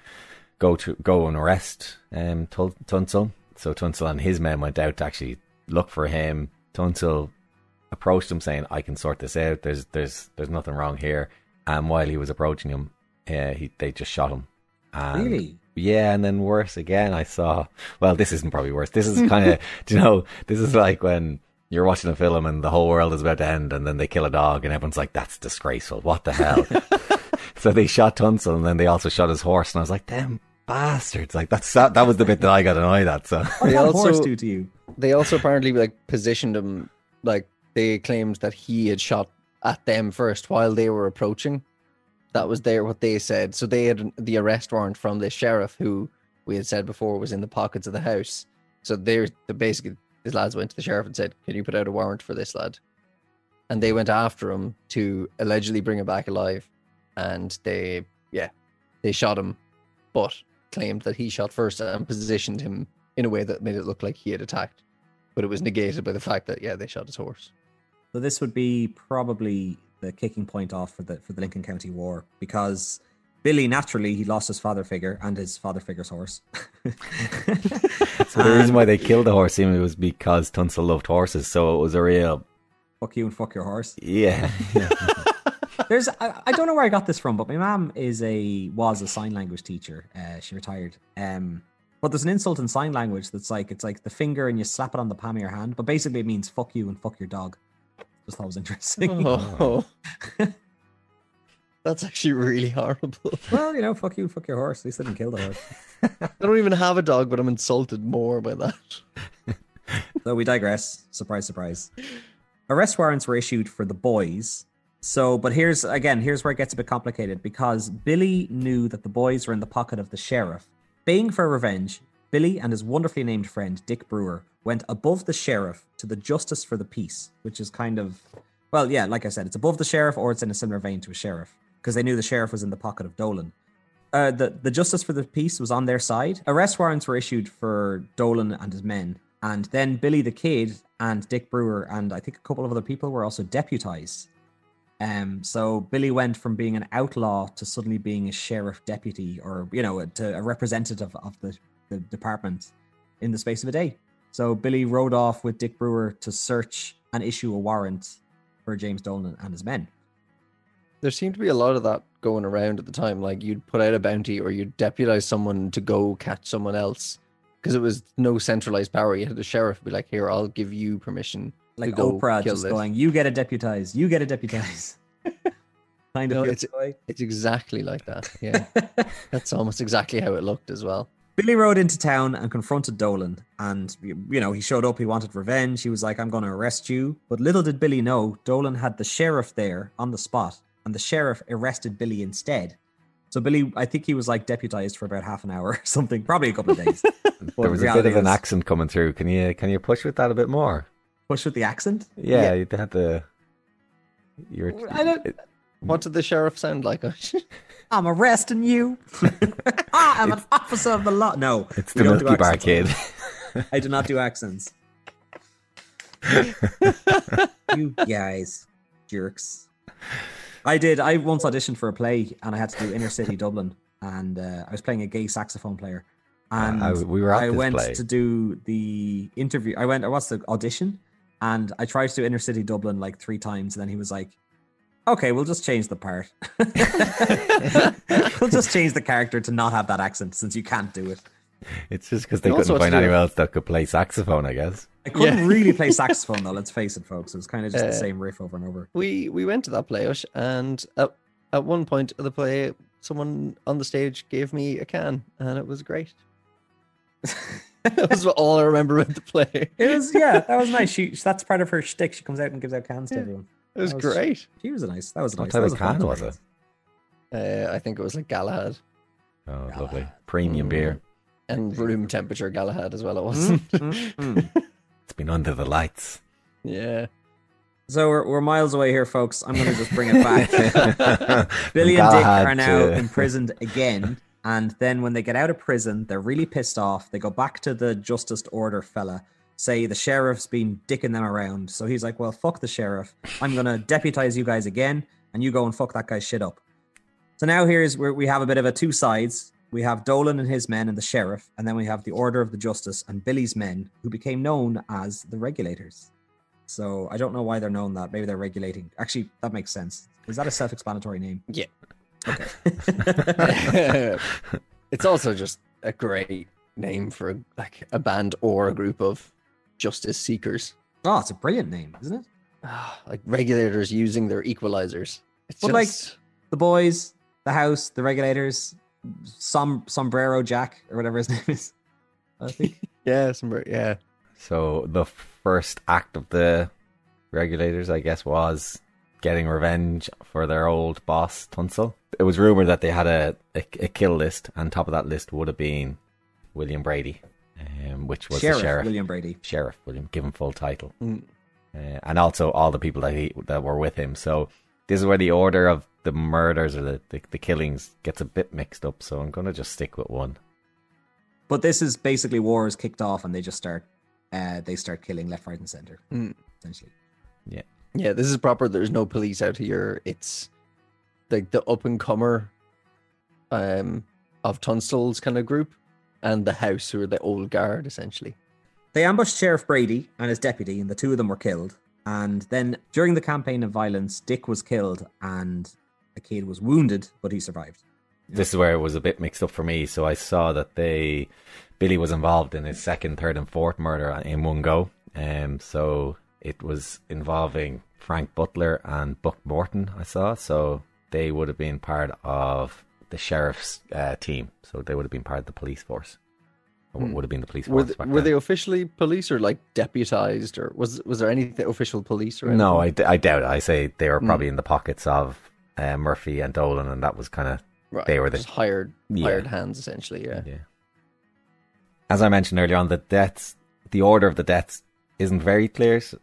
go and arrest Tunstall. So Tunstall and his men went out to actually look for him. Tunstall approached him saying, "I can sort this out. There's nothing wrong here." And while he was approaching him, they just shot him. And, really? Yeah, and then worse again. I saw. Well, this isn't probably worse. This is kind of this is like when you're watching a film and the whole world is about to end, and then they kill a dog, and everyone's like, "That's disgraceful. What the hell?" So they shot Tunstall, and then they also shot his horse. And I was like, "Damn bastards!" Like that was the bit that I got annoyed at. So what did that horse do to you? They also apparently positioned him, they claimed that he had shot at them first while they were approaching. That was what they said. So they had the arrest warrant from the sheriff, who we had said before was in the pockets of the house. So basically these lads went to the sheriff and said, "Can you put out a warrant for this lad?" And they went after him to allegedly bring him back alive, and they shot him, but claimed that he shot first and positioned him in a way that made it look like he had attacked. But it was negated by the fact that, they shot his horse. So this would be probably the kicking point off for the Lincoln County War, because Billy, naturally, he lost his father figure and his father figure's horse. So the reason why they killed the horse seemingly was because Tunstall loved horses, so it was a real... Fuck you and fuck your horse. Yeah. I don't know where I got this from, but my mum was a sign language teacher. She retired. But there's an insult in sign language that's it's like the finger and you slap it on the palm of your hand. But basically it means fuck you and fuck your dog. Just thought it was interesting. Oh. That's actually really horrible. Well, fuck you and fuck your horse. At least I didn't kill the horse. I don't even have a dog, but I'm insulted more by that. So we digress. Surprise, surprise. Arrest warrants were issued for the boys. So, but here's where it gets a bit complicated, because Billy knew that the boys were in the pocket of the sheriff. Baying for revenge, Billy and his wonderfully named friend, Dick Brewer, went above the sheriff to the Justice for the Peace, which is kind of, well, yeah, like I said, it's above the sheriff or it's in a similar vein to a sheriff, because they knew the sheriff was in the pocket of Dolan. The Justice for the Peace was on their side. Arrest warrants were issued for Dolan and his men. And then Billy the Kid and Dick Brewer and I think a couple of other people were also deputized. So Billy went from being an outlaw to suddenly being a sheriff deputy, or, to a representative of the department in the space of a day. So Billy rode off with Dick Brewer to search and issue a warrant for James Dolan and his men. There seemed to be a lot of that going around at the time. Like, you'd put out a bounty or you'd deputize someone to go catch someone else, because it was no centralized power. You had the sheriff be like, "Here, I'll give you permission." Like Oprah just going, "You get a deputize, you get a deputize." Kind of. It's exactly like that. Yeah. That's almost exactly how it looked as well. Billy rode into town and confronted Dolan. And, you know, he showed up, he wanted revenge. He was like, I'm going to arrest you. But little did Billy know, Dolan had the sheriff there on the spot. And the sheriff arrested Billy instead. So Billy, I think he was like deputized for about half an hour or something, probably a couple of days. There was a bit of an accent coming through. Can you push with that a bit more? Push with the accent? Yeah. You had the... What did the sheriff sound like? I'm arresting you. I'm an officer of the law. No. It's the Milky Bar Kid. I do not do accents. You guys. Jerks. I did. I once auditioned for a play and I had to do inner city Dublin. And I was playing a gay saxophone player. And I went to do the interview. I watched the audition and I tried to do inner city Dublin like 3 times. And then he was like, okay, we'll just change the part. We'll just change the character to not have that accent since you can't do it. It's just because they couldn't find anyone else that could play saxophone, I guess. I couldn't really play saxophone, though, let's face it, folks. It was kind of just the same riff over and over. We went to that play, and at one point of the play, someone on the stage gave me a can, and it was great. That was all I remember with the play. It was, that was nice. That's part of her shtick. She comes out and gives out cans to everyone. It was great. She was nice. That was nice. What type of can was it? I think it was like Galahad. Oh, Galahad. Lovely. Premium beer. And room temperature Galahad as well, it wasn't. It's been under the lights. Yeah. So we're miles away here, folks. I'm going to just bring it back. Billy and Dick are now imprisoned again. And then when they get out of prison, they're really pissed off. They go back to the Justice Order fella. Say the sheriff's been dicking them around. So he's like, well, fuck the sheriff. I'm going to deputize you guys again. And you go and fuck that guy's shit up. So now here's where we have a bit of a two sides. We have Dolan and his men and the sheriff. And then we have the Order of the Justice and Billy's men, who became known as the Regulators. So I don't know why they're known that. Maybe they're regulating. Actually, that makes sense. Is that a self-explanatory name? Yeah. Okay. It's also just a great name for a band or a group of justice seekers. Oh, it's a brilliant name, isn't it? Like regulators using their equalizers. Like the boys, the house, the regulators... Sombrero Jack or whatever his name is, I think. Sombrero. So the first act of the regulators, I guess, was getting revenge for their old boss Tunstall. It was rumored that they had a kill list, and top of that list would have been William Brady, which was the sheriff. William Brady, Sheriff William, given full title, and also all the people that were with him. So this is where the order of the murders or the killings gets a bit mixed up, so I'm going to just stick with one. But this is basically war is kicked off and they just start they start killing left, right and centre, essentially. Yeah. Yeah, this is proper. There's no police out here. It's like the up-and-comer of Tunstall's kind of group and the house, who are the old guard, essentially. They ambushed Sheriff Brady and his deputy and the two of them were killed. And then during the campaign of violence, Dick was killed and... The kid was wounded, but he survived. This is where it was a bit mixed up for me. So I saw that Billy was involved in his second, third and fourth murder in one go. So it was involving Frank Butler and Buck Morton, I saw. So they would have been part of the sheriff's team. So they would have been part of the police force. Or would have been the police force. Were they officially police or like deputized? Or was there any official police? Or anything? No, I doubt it. I say they were probably in the pockets of... Murphy and Dolan, and that was kind of right. They were the hired hands, essentially. Yeah. As I mentioned earlier on, the deaths, the order of the deaths isn't very clear. So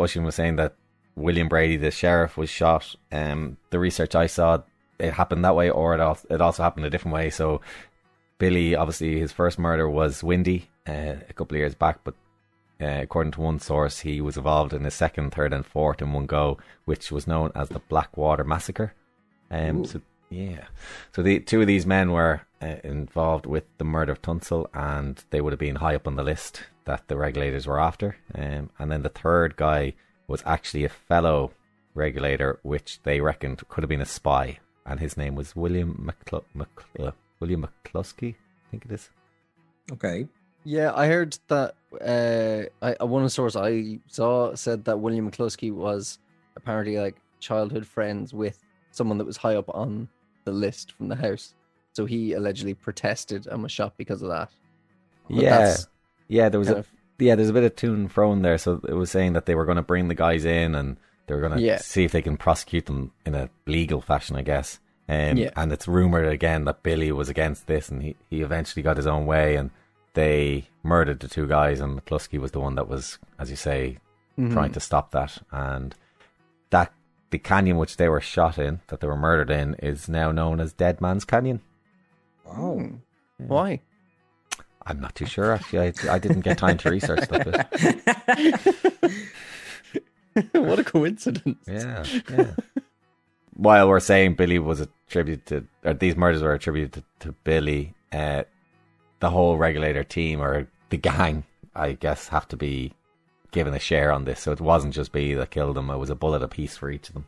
Oisin was saying that William Brady, the sheriff, was shot. The research I saw, it happened that way, or it also happened a different way. So Billy, obviously, his first murder was Windy a couple of years back, but according to one source, he was involved in his second, third and fourth in one go, which was known as the Blackwater Massacre. So the two of these men were involved with the murder of Tunstall, and they would have been high up on the list that the regulators were after. And then the third guy was actually a fellow regulator, which they reckoned could have been a spy, and his name was William McCluskey, I think it is. Okay. Yeah, I heard that one of the sources I saw said that William McCluskey was apparently like childhood friends with someone that was high up on the list from the house. So he allegedly protested and was shot because of that. But yeah. Yeah, there was there's a bit of to and fro in there. So it was saying that they were going to bring the guys in and they were going to see if they can prosecute them in a legal fashion, I guess. And it's rumored again that Billy was against this, and he eventually got his own way, and they murdered the two guys, and McCluskey was the one that was, as you say, trying to stop that. And that the canyon which they were shot in, that they were murdered in, is now known as Dead Man's Canyon. Oh, why? I'm not too sure, actually. I didn't get time to research that bit. What a coincidence. Yeah, yeah. While we're saying Billy was attributed, or these murders were attributed to Billy, the whole regulator team, or the gang, I guess, have to be given a share on this. So it wasn't just Billy that killed them, it was a bullet apiece for each of them.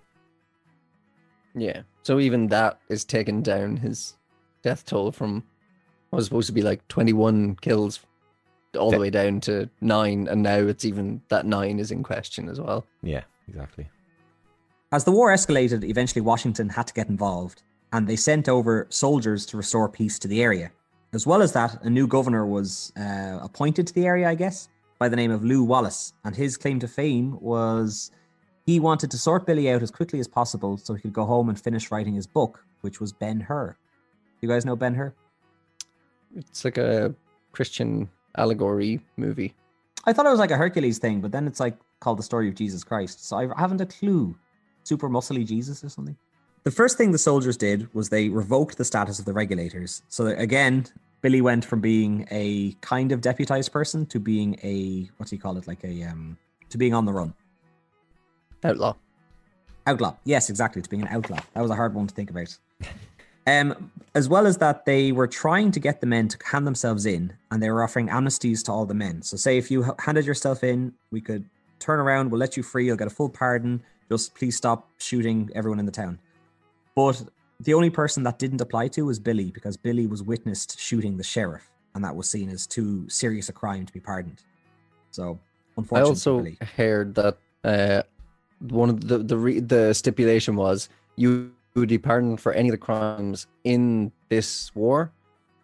Yeah, so even that is taken down, his death toll from what was supposed to be like 21 kills all the way down to 9, and now it's even that 9 is in question as well. Yeah, exactly. As the war escalated, eventually Washington had to get involved, and they sent over soldiers to restore peace to the area. As well as that, a new governor was appointed to the area, I guess, by the name of Lew Wallace, and his claim to fame was he wanted to sort Billy out as quickly as possible so he could go home and finish writing his book, which was Ben Hur. You guys know Ben Hur? It's like a Christian allegory movie. I thought it was like a Hercules thing, but then it's like called The Story of Jesus Christ, so I haven't a clue. Super muscly Jesus or something. The first thing the soldiers did was they revoked the status of the regulators. So that, again, Billy went from being a kind of deputized person to being a, what do you call it? Like a, to being on the run. Outlaw. Outlaw. Yes, exactly. To being an outlaw. That was a hard one to think about. As well as that, they were trying to get the men to hand themselves in, and they were offering amnesties to all the men. So say if you handed yourself in, we could turn around, we'll let you free, you'll get a full pardon. Just please stop shooting everyone in the town. But the only person that didn't apply to was Billy, because Billy was witnessed shooting the sheriff, and that was seen as too serious a crime to be pardoned. So, unfortunately, I also heard that one of the stipulation was you would be pardoned for any of the crimes in this war,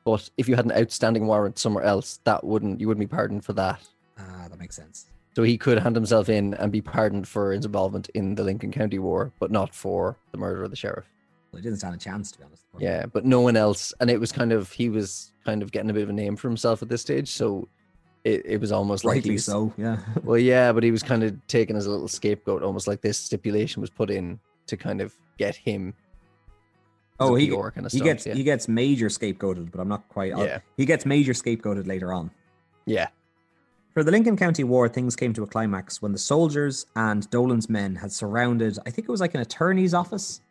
but if you had an outstanding warrant somewhere else, you wouldn't be pardoned for that. Ah, that makes sense. So he could hand himself in and be pardoned for his involvement in the Lincoln County War, but not for the murder of the sheriff. Well, he didn't stand a chance, to be honest. Yeah, but no one else. And it was he was getting a bit of a name for himself at this stage. So it was almost like he was, so, yeah. Well, yeah, but he was kind of taken as a little scapegoat, almost like this stipulation was put in to kind of get him. Oh, he gets major scapegoated, but I'm not quite. Yeah. He gets major scapegoated later on. Yeah. For the Lincoln County War, things came to a climax when the soldiers and Dolan's men had surrounded, I think it was like an attorney's office,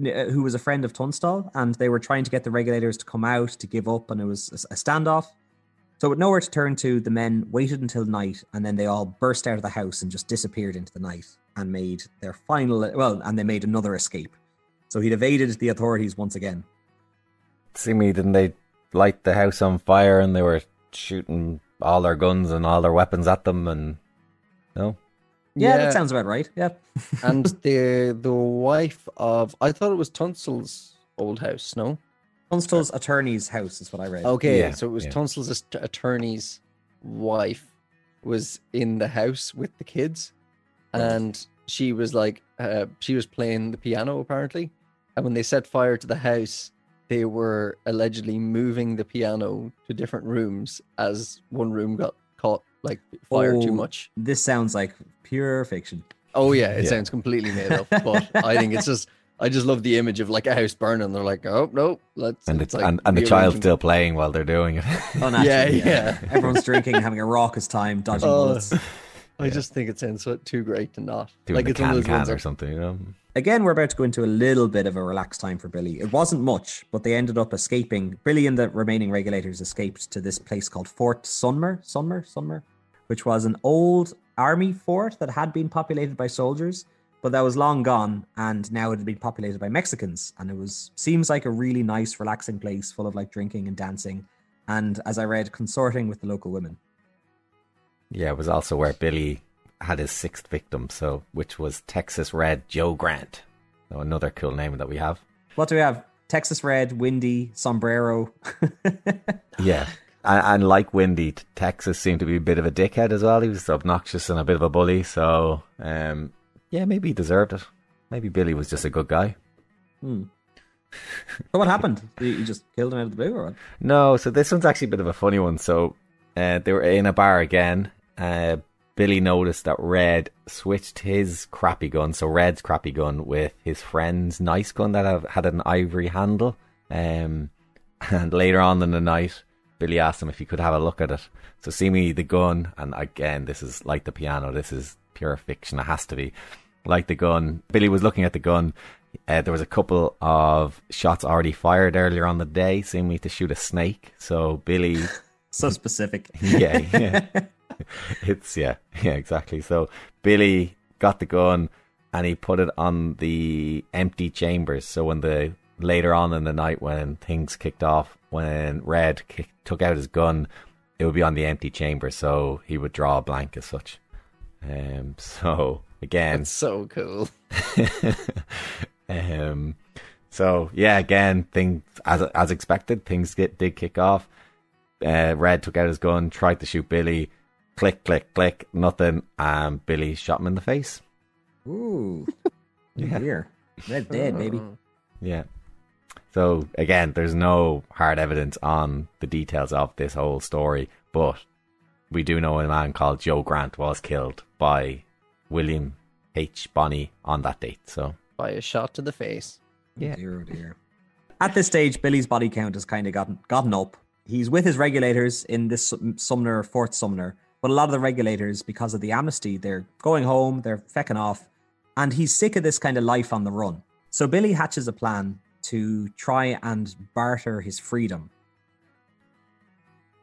who was a friend of Tunstall, and they were trying to get the regulators to come out, to give up, and it was a standoff. So with nowhere to turn to, the men waited until night, and then they all burst out of the house and just disappeared into the night and made their made another escape. So he'd evaded the authorities once again. Seemingly, didn't they light the house on fire, and they were shooting all their guns and all their weapons at them, and no? Yeah, that sounds about right. Yeah. And the wife of, I thought it was Tunstall's old house, no? Tunstall's attorney's house is what I read. Okay, yeah, so it was Tunstall's attorney's wife was in the house with the kids, and she was like, she was playing the piano apparently, and when they set fire to the house, they were allegedly moving the piano to different rooms as one room got caught like fire too much. This sounds like pure fiction. Oh yeah, it sounds completely made up. But I think it's just, I just love the image of like a house burning. They're like, oh no, let's. And it's like, and the child's still playing while they're doing it. Oh, yeah. Everyone's drinking, having a raucous time, dodging bullets. I just think it sounds too great to not. Doing like it's one of those ones or something, you know. Again, we're about to go into a little bit of a relaxed time for Billy. It wasn't much, but they ended up escaping. Billy and the remaining regulators escaped to this place called Fort Sunmer, which was an old army fort that had been populated by soldiers, but that was long gone, and now it had been populated by Mexicans. And it seems like a really nice, relaxing place full of like drinking and dancing, and as I read, consorting with the local women. Yeah, it was also where Billy had his 6th victim, which was Texas Red Joe Grant. So another cool name that we have. What do we have? Texas Red, Windy, Sombrero. Yeah. And like Windy, Texas seemed to be a bit of a dickhead as well. He was obnoxious and a bit of a bully. So, yeah, maybe he deserved it. Maybe Billy was just a good guy. Hmm. But what happened? You just killed him out of the blue or what? No, so this one's actually a bit of a funny one. So they were in a bar again. Billy noticed that Red switched his crappy gun, so Red's crappy gun, with his friend's nice gun that had an ivory handle. And later on in the night, Billy asked him if he could have a look at it. So seemingly the gun, and again, this is like the piano, this is pure fiction, it has to be. Like the gun, Billy was looking at the gun. There was a couple of shots already fired earlier on the day, seemingly to shoot a snake. So Billy... So specific. Yeah. Yeah, exactly. So Billy got the gun and he put it on the empty chambers. So when later on in the night when things kicked off, when Red took out his gun, it would be on the empty chamber. So he would draw a blank as such. So again... That's so cool. So yeah, again, things as expected, things did kick off. Red took out his gun, tried to shoot Billy. Click, click, click. Nothing. And Billy shot him in the face. Ooh, yeah. Weird. Red's dead, baby. Yeah. So again, there's no hard evidence on the details of this whole story, but we do know a man called Joe Grant was killed by William H. Bonney on that date. So by a shot to the face. Yeah. Dear, oh dear. At this stage, Billy's body count has kind of gotten up. He's with his regulators in this Sumner, Fort Sumner. But a lot of the regulators, because of the amnesty, they're going home, they're fecking off. And he's sick of this kind of life on the run. So Billy hatches a plan to try and barter his freedom.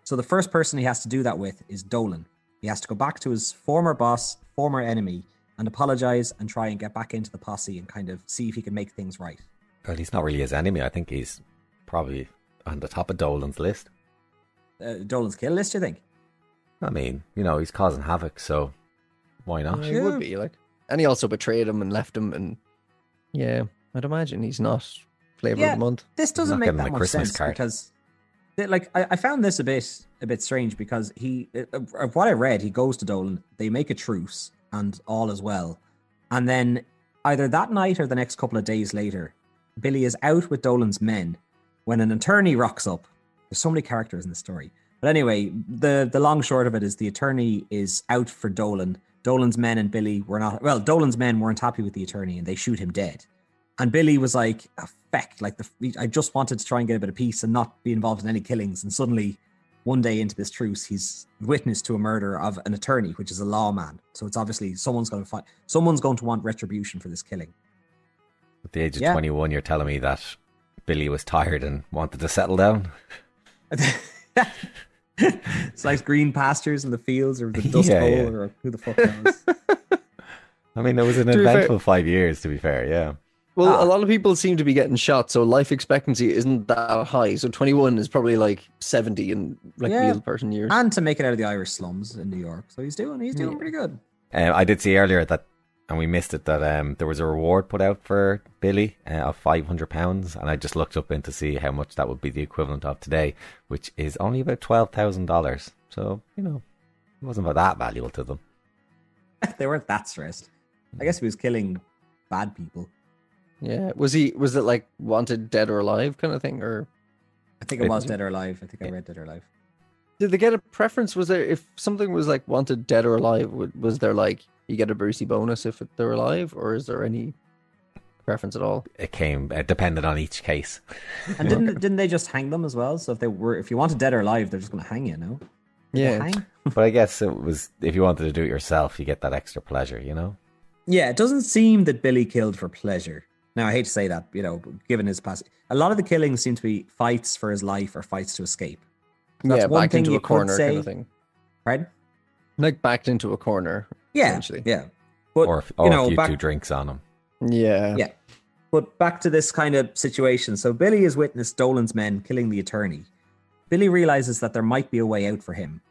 So the first person he has to do that with is Dolan. He has to go back to his former boss, former enemy, and apologize and try and get back into the posse and kind of see if he can make things right. Well, he's not really his enemy. I think he's probably on the top of Dolan's list. Dolan's kill list, you think? I mean, you know, he's causing havoc, so why not? Yeah, he would be, like. And he also betrayed him and left him, and yeah, I'd imagine he's not flavour of the month. This doesn't make that much Christmas sense card. Because, like, I found this a bit strange because he, of what I read, he goes to Dolan, they make a truce, and all is well. And then either that night or the next couple of days later, Billy is out with Dolan's men when an attorney rocks up. There's so many characters in the story. But anyway, the long short of it is the attorney is out for Dolan. Dolan's men and Billy were not... Well, Dolan's men weren't happy with the attorney and they shoot him dead. And Billy was like, I just wanted to try and get a bit of peace and not be involved in any killings. And suddenly, one day into this truce, he's witness to a murder of an attorney, which is a lawman. So it's obviously someone's going to want retribution for this killing. At the age of 21, you're telling me that Billy was tired and wanted to settle down. It's like green pastures in the fields or the dust bowl or who the fuck knows. I mean, there was an eventful 5 years, to be fair, yeah. Well, a lot of people seem to be getting shot, so life expectancy isn't that high. So 21 is probably like 70 in like real person years. And to make it out of the Irish slums in New York. So he's doing pretty good. I did see earlier that, and we missed it, that there was a reward put out for Billy of £500. And I just looked up in to see how much that would be the equivalent of today, which is only about $12,000. So, you know, it wasn't that valuable to them. They weren't that stressed. I guess he was killing bad people. Yeah. Was it like wanted dead or alive kind of thing? Or I think it was dead or alive. I think I read dead or alive. Did they get a preference? Was there, if something was like wanted dead or alive, was there like, you get a Brucey bonus if they're alive, or is there any preference at all? It depended on each case. And didn't they just hang them as well? So if you wanted dead or alive, they're just going to hang you, no? Yeah. But I guess it was, if you wanted to do it yourself, you get that extra pleasure, you know? Yeah, it doesn't seem that Billy killed for pleasure. Now, I hate to say that, you know, given his past. A lot of the killings seem to be fights for his life or fights to escape. So that's one backed thing into a corner kind of thing. Right? Like backed into a corner. Yeah, yeah. But, a few drinks on him. Yeah. Yeah. But back to this kind of situation. So Billy has witnessed Dolan's men killing the attorney. Billy realizes that there might be a way out for him.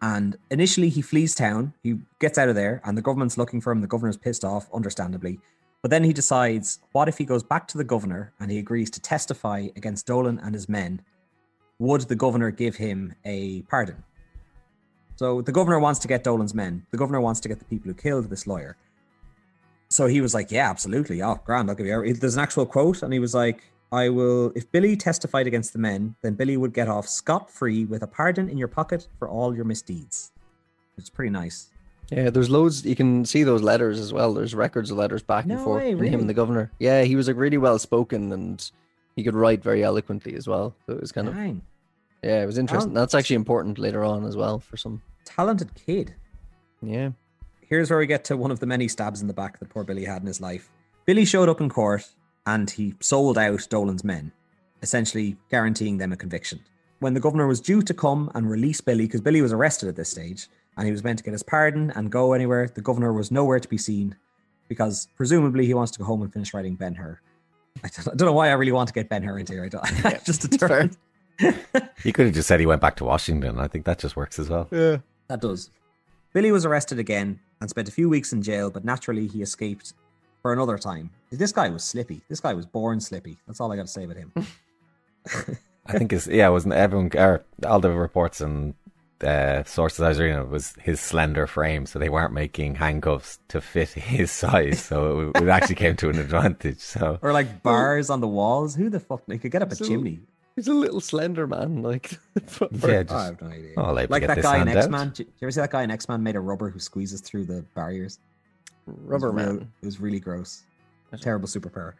And initially he flees town. He gets out of there and the government's looking for him. The governor's pissed off, understandably. But then he decides, what if he goes back to the governor and he agrees to testify against Dolan and his men? Would the governor give him a pardon? So the governor wants to get Dolan's men. The governor wants to get the people who killed this lawyer. So he was like, yeah, absolutely. Oh, grand. I'll give you. There's an actual quote. And he was like, I will, if Billy testified against the men, then Billy would get off scot-free with a pardon in your pocket for all your misdeeds. It's pretty nice. Yeah, there's loads. You can see those letters as well. There's records of letters back and forth between him and the governor. Yeah, he was like really well spoken and he could write very eloquently as well. So it was kind of, yeah, it was interesting. That's actually important later on as well for some talented kid. Yeah. Here's where we get to one of the many stabs in the back that poor Billy had in his life. Billy showed up in court and he sold out Dolan's men, essentially guaranteeing them a conviction. When the governor was due to come and release Billy, because Billy was arrested at this stage and he was meant to get his pardon and go anywhere, the governor was nowhere to be seen because presumably he wants to go home and finish writing Ben Hur. I don't know why I really want to get Ben Hur into here. Yeah, just a turn. He could have just said he went back to Washington. I think that just works as well. Yeah, that does. Billy was arrested again and spent a few weeks in jail, but naturally he escaped for another time. This guy was slippy. This guy was born slippy. That's all I got to say about him. I think it's, yeah, wasn't everyone, or all the reports and sources I was reading, it was his slender frame, so they weren't making handcuffs to fit his size, so it actually came to an advantage. So, or like bars on the walls. Who the fuck, he could get up a chimney. He's a little slender man, like. Yeah, just, I have no idea. Oh, like that guy in X-Man. Did you ever see that guy in X-Man made of rubber who squeezes through the barriers? Rubber man. It was really gross. A terrible superpower.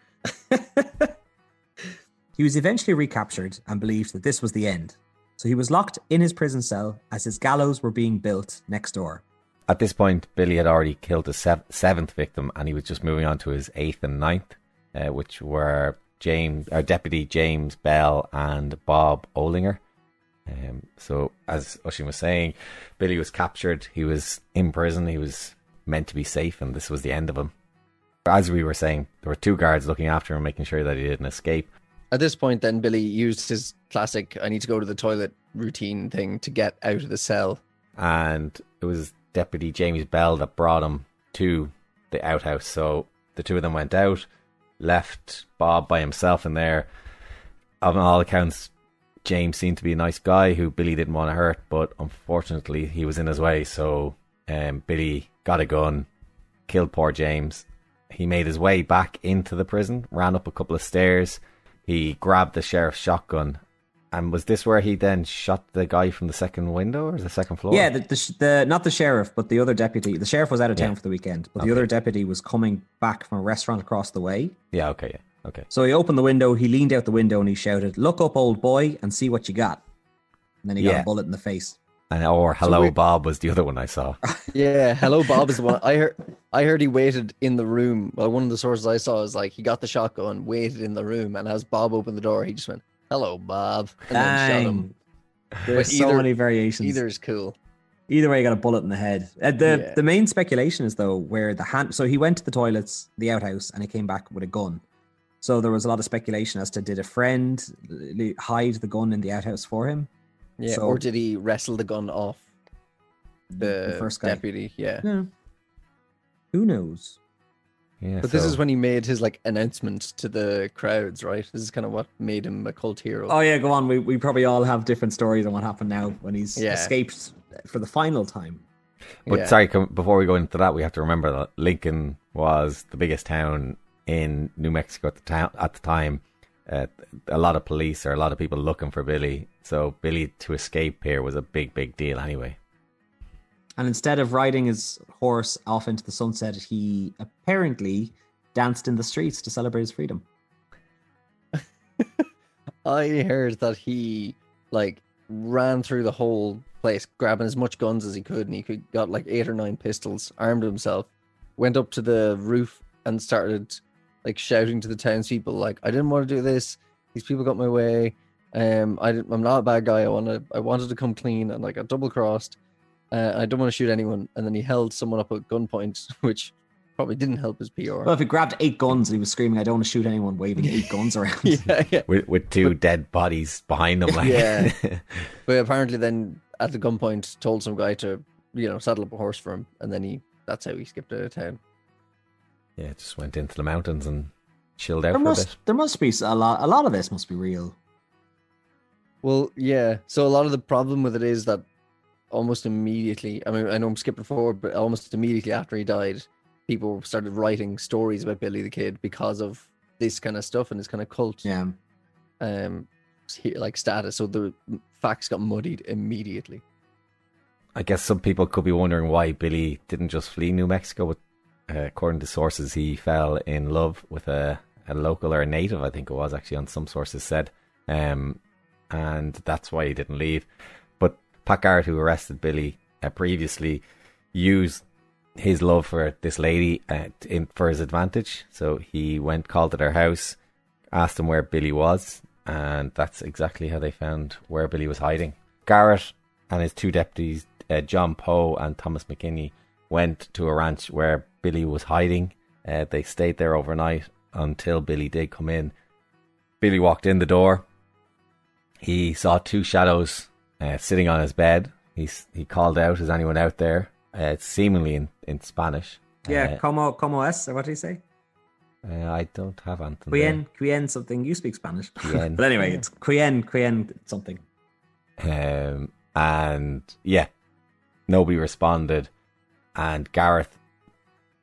He was eventually recaptured and believed that this was the end. So he was locked in his prison cell as his gallows were being built next door. At this point, Billy had already killed his seventh victim, and he was just moving on to his eighth and ninth, which were Deputy James Bell and Bob Olinger. So as Oisin was saying, Billy was captured, he was in prison, he was meant to be safe, and this was the end of him. As we were saying, there were two guards looking after him, making sure that he didn't escape. At this point then, Billy used his classic I need to go to the toilet routine thing to get out of the cell. And it was Deputy James Bell that brought him to the outhouse. So the two of them went out, left Bob by himself in there. On all accounts, James seemed to be a nice guy who Billy didn't want to hurt, but unfortunately he was in his way. So Billy got a gun, killed poor James. He made his way back into the prison, ran up a couple of stairs. He grabbed the sheriff's shotgun. And was this where he then shot the guy from the second window or the second floor? Yeah, not the sheriff, but the other deputy. The sheriff was out of town for the weekend, but the other deputy was coming back from a restaurant across the way. Yeah, okay, yeah, okay. So he opened the window, he leaned out the window and he shouted, "Look up, old boy, and see what you got." And then he got a bullet in the face. And hello, Bob was the other one I saw. Yeah, hello, Bob is the one. I heard he waited in the room. Well, one of the sources I saw is like he got the shotgun, waited in the room, and as Bob opened the door, he just went, "Hello, Bob," and then shot him. There's so many variations. Either is cool. Either way, you got a bullet in the head. The main speculation is though where the hand. So he went to the toilets, the outhouse, and he came back with a gun. So there was a lot of speculation as to did a friend hide the gun in the outhouse for him? Yeah, so, or did he wrestle the gun off the first guy. Deputy? Yeah. No. Who knows? Yeah, but this is when he made his like announcement to the crowds, right? This is kind of what made him a cult hero. Oh yeah, go on. We probably all have different stories on what happened now when he's escaped for the final time. But sorry, before we go into that, we have to remember that Lincoln was the biggest town in New Mexico at the time. A lot of police or a lot of people looking for Billy. So Billy to escape here was a big, big deal anyway. And instead of riding his horse off into the sunset, he apparently danced in the streets to celebrate his freedom. I heard that he like ran through the whole place, grabbing as much guns as he could, and got like 8 or 9 pistols, armed himself, went up to the roof and started like shouting to the townspeople, like, "I didn't want to do this. These people got my way. I'm not a bad guy. I wanted to come clean, and I got double crossed. I don't want to shoot anyone." And then he held someone up at gunpoint, which probably didn't help his PR. Well, if he grabbed 8 guns and he was screaming, "I don't want to shoot anyone," waving 8 guns around. With 2 dead bodies behind him. Like. Yeah. But apparently then at the gunpoint told some guy to, saddle up a horse for him. And then that's how he skipped out of town. yeah, just went into the mountains and chilled out for a bit. There must be a lot of this must be real. Well, yeah. So a lot of the problem with it is that almost immediately, I mean, I know I'm skipping forward, but almost immediately after he died, people started writing stories about Billy the Kid because of this kind of stuff and this kind of cult, like status. So the facts got muddied immediately. I guess some people could be wondering why Billy didn't just flee New Mexico. But according to sources, he fell in love with a local or a native, I think it was actually, on some sources said, and that's why he didn't leave. But Pat Garrett, who arrested Billy previously, used his love for this lady for his advantage. So he called at her house, asked him where Billy was, and that's exactly how they found where Billy was hiding. Garrett and his two deputies, John Poe and Thomas McKinney, went to a ranch where Billy was hiding. They stayed there overnight until Billy did come in. Billy walked in the door. He saw two shadows sitting on his bed. He called out, "Is anyone out there?" Seemingly in Spanish. Yeah, como es? What did he say? I don't have Anthony. Quien something. You speak Spanish. But anyway, it's quien something. And yeah, nobody responded. And Gareth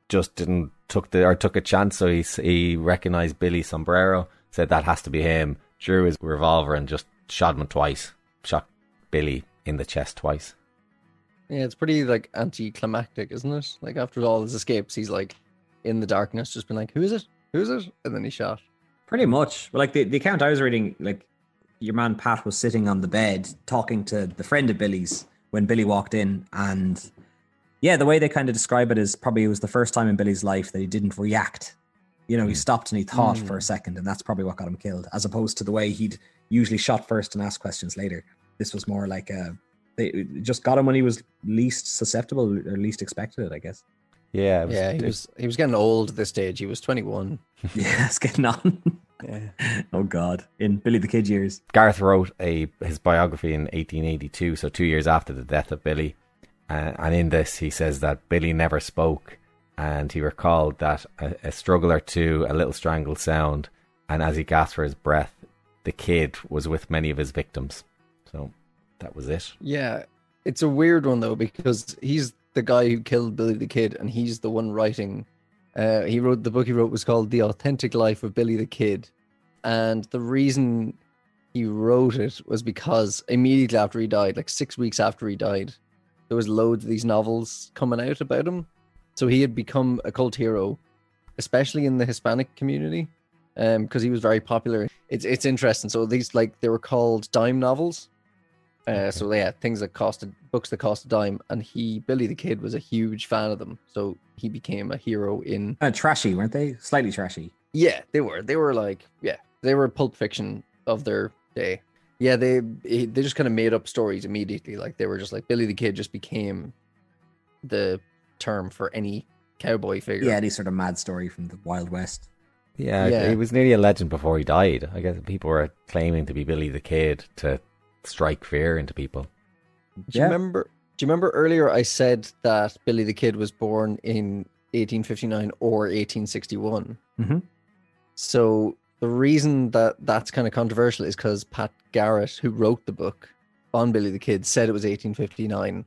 just took a chance. So he recognized Billy Sombrero, said that has to be him, drew his revolver and just shot him twice. Shot Billy in the chest twice. Yeah, it's pretty like anticlimactic, isn't it? Like after all his escapes, he's like in the darkness, just been like, "Who is it? Who is it?" And then he shot. Pretty much. Well, like the account I was reading, like your man Pat was sitting on the bed talking to the friend of Billy's when Billy walked in, and yeah, the way they kind of describe it is probably it was the first time in Billy's life that he didn't react. You know, he stopped and he thought for a second, and that's probably what got him killed, as opposed to the way he'd usually shot first and asked questions later. This was more like they just got him when he was least susceptible or least expected it, I guess. Yeah, he was getting old at this stage. He was 21. Yeah, it's getting on. Yeah. Oh God, in Billy the Kid years. Garth wrote his biography in 1882, so 2 years after the death of Billy, and in this he says that Billy never spoke, and he recalled that a struggle or two, a little strangled sound, and as he gasped for his breath, the Kid was with many of his victims. So that was it. Yeah, it's a weird one though, because he's the guy who killed Billy the Kid, and he's the one writing. He wrote the book he wrote was called The Authentic Life of Billy the Kid, and the reason he wrote it was because immediately after he died, like 6 weeks after he died, there was loads of these novels coming out about him. So he had become a cult hero, especially in the Hispanic community, because he was very popular. It's interesting. So these, like, they were called dime novels. So yeah, things that costed, books that cost a dime, and Billy the Kid was a huge fan of them, so he became a hero in... trashy, weren't they? Slightly trashy. Yeah, they were. They were like, yeah, they were Pulp Fiction of their day. Yeah, they just kind of made up stories immediately. Like they were just like, Billy the Kid just became the term for any cowboy figure. Yeah, any sort of mad story from the Wild West. Yeah, he was nearly a legend before he died. I guess people were claiming to be Billy the Kid to strike fear into people. Do you remember earlier I said that Billy the Kid was born in 1859 or 1861? Mm-hmm. So the reason that that's kind of controversial is because Pat Garrett, who wrote the book on Billy the Kid, said it was 1859,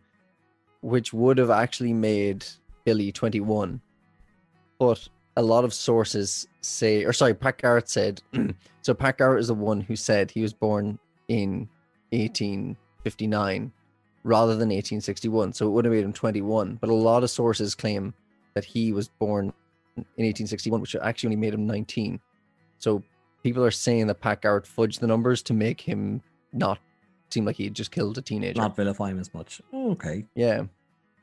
which would have actually made Billy 21. But a lot of sources say, Pat Garrett said, so Pat Garrett is the one who said he was born in 1859 rather than 1861, so it would have made him 21, but a lot of sources claim that he was born in 1861, which actually only made him 19. So people are saying that Pat Garrett fudged the numbers to make him not seem like he had just killed a teenager, not vilify him as much. Okay. Yeah,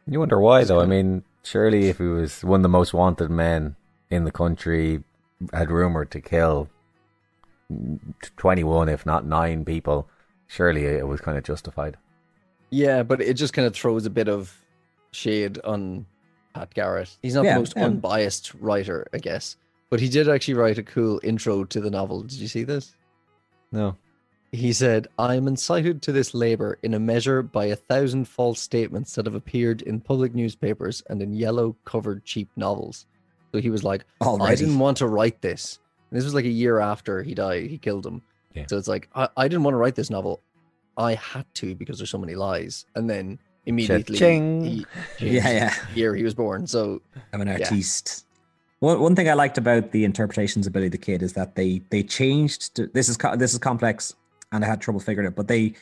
you wonder why though. I mean, surely if he was one of the most wanted men in the country, had rumored to kill 21 if not 9 people, surely it was kind of justified. Yeah, but it just kind of throws a bit of shade on Pat Garrett. He's not the most unbiased writer, I guess. But he did actually write a cool intro to the novel. Did you see this? No. He said, "I am incited to this labor in a measure by 1,000 false statements that have appeared in public newspapers and in yellow-covered cheap novels. So he was like, I didn't want to write this. And this was like a year after he died, he killed him. Yeah. So it's like, I didn't want to write this novel. I had to because there's so many lies. And then immediately, year he was born. So I'm an artiste. One thing I liked about the interpretations of Billy the Kid is that they changed. This is complex, and I had trouble figuring it. But the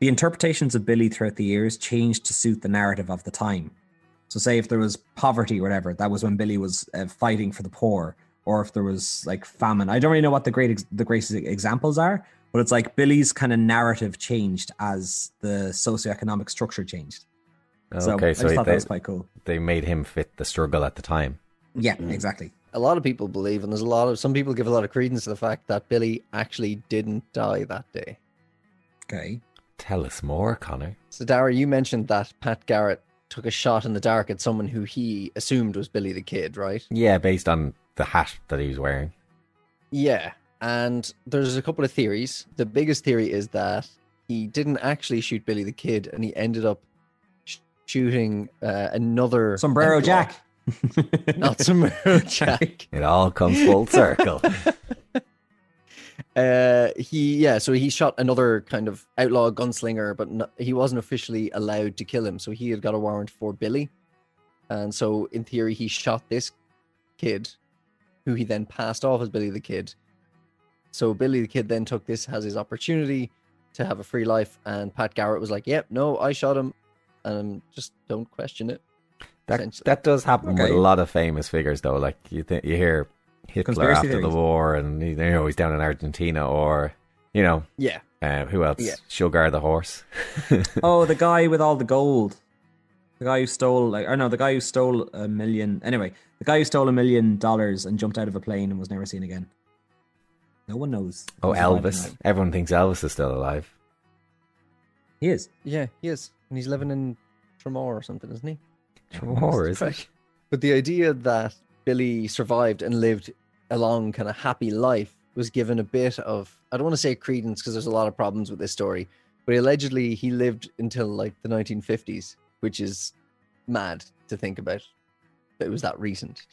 interpretations of Billy throughout the years changed to suit the narrative of the time. So say if there was poverty or whatever, that was when Billy was fighting for the poor, or if there was like famine. I don't really know what the greatest examples are, but it's like Billy's kind of narrative changed as the socioeconomic structure changed. Okay, so I thought that was quite cool. They made him fit the struggle at the time. Yeah, exactly. A lot of people believe, and some people give a lot of credence to the fact that Billy actually didn't die that day. Okay. Tell us more, Connor. So, Dara, you mentioned that Pat Garrett took a shot in the dark at someone who he assumed was Billy the Kid, right? Yeah, based on the hat that he was wearing. Yeah, and there's a couple of theories. The biggest theory is that he didn't actually shoot Billy the Kid, and he ended up shooting another... Sombrero Jack. Not Sombrero Jack. It all comes full circle. So he shot another kind of outlaw gunslinger, but he wasn't officially allowed to kill him, so he had got a warrant for Billy, and so in theory he shot this kid, who he then passed off as Billy the Kid. So Billy the Kid then took this as his opportunity to have a free life, and Pat Garrett was like, "Yep, no, I shot him, and just don't question it." That does happen with a lot of famous figures, though. Like you hear Hitler after the war, and he's down in Argentina, or who else? Yeah. Sugar the horse. The guy with all the gold. The guy who stole $1 million. Anyway, the guy who stole $1 million and jumped out of a plane and was never seen again. No one knows. Oh, Elvis! Everyone thinks Elvis is still alive. He is. Yeah, he is, and he's living in Tremor or something, isn't he? Tremor, is it? But the idea that Billy survived and lived a long kind of happy life was given a bit of, I don't want to say credence because there's a lot of problems with this story, but allegedly he lived until like the 1950s, which is mad to think about. It was that recent,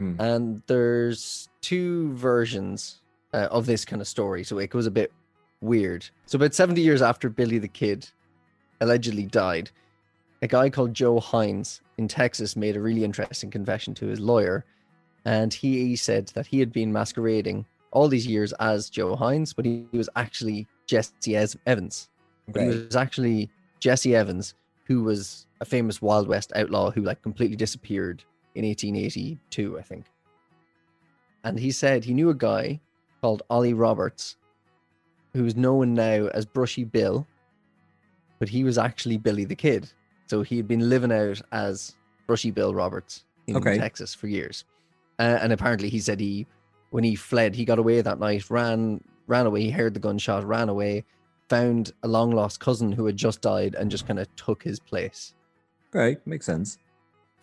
And there's two versions of this kind of story, so it goes a bit weird. So about 70 years after Billy the Kid allegedly died, a guy called Joe Hines in Texas made a really interesting confession to his lawyer, and he said that he had been masquerading all these years as Joe Hines, but he was actually Jesse Evans. Okay. He was actually Jesse Evans, who was a famous Wild West outlaw who like completely disappeared in 1882, I think. And he said he knew a guy called Ollie Roberts, who is known now as Brushy Bill, but he was actually Billy the Kid. So he had been living out as Brushy Bill Roberts in Texas for years. And apparently he said when he fled, he got away that night, ran away. He heard the gunshot, ran away, found a long lost cousin who had just died and just kind of took his place. Right. Makes sense.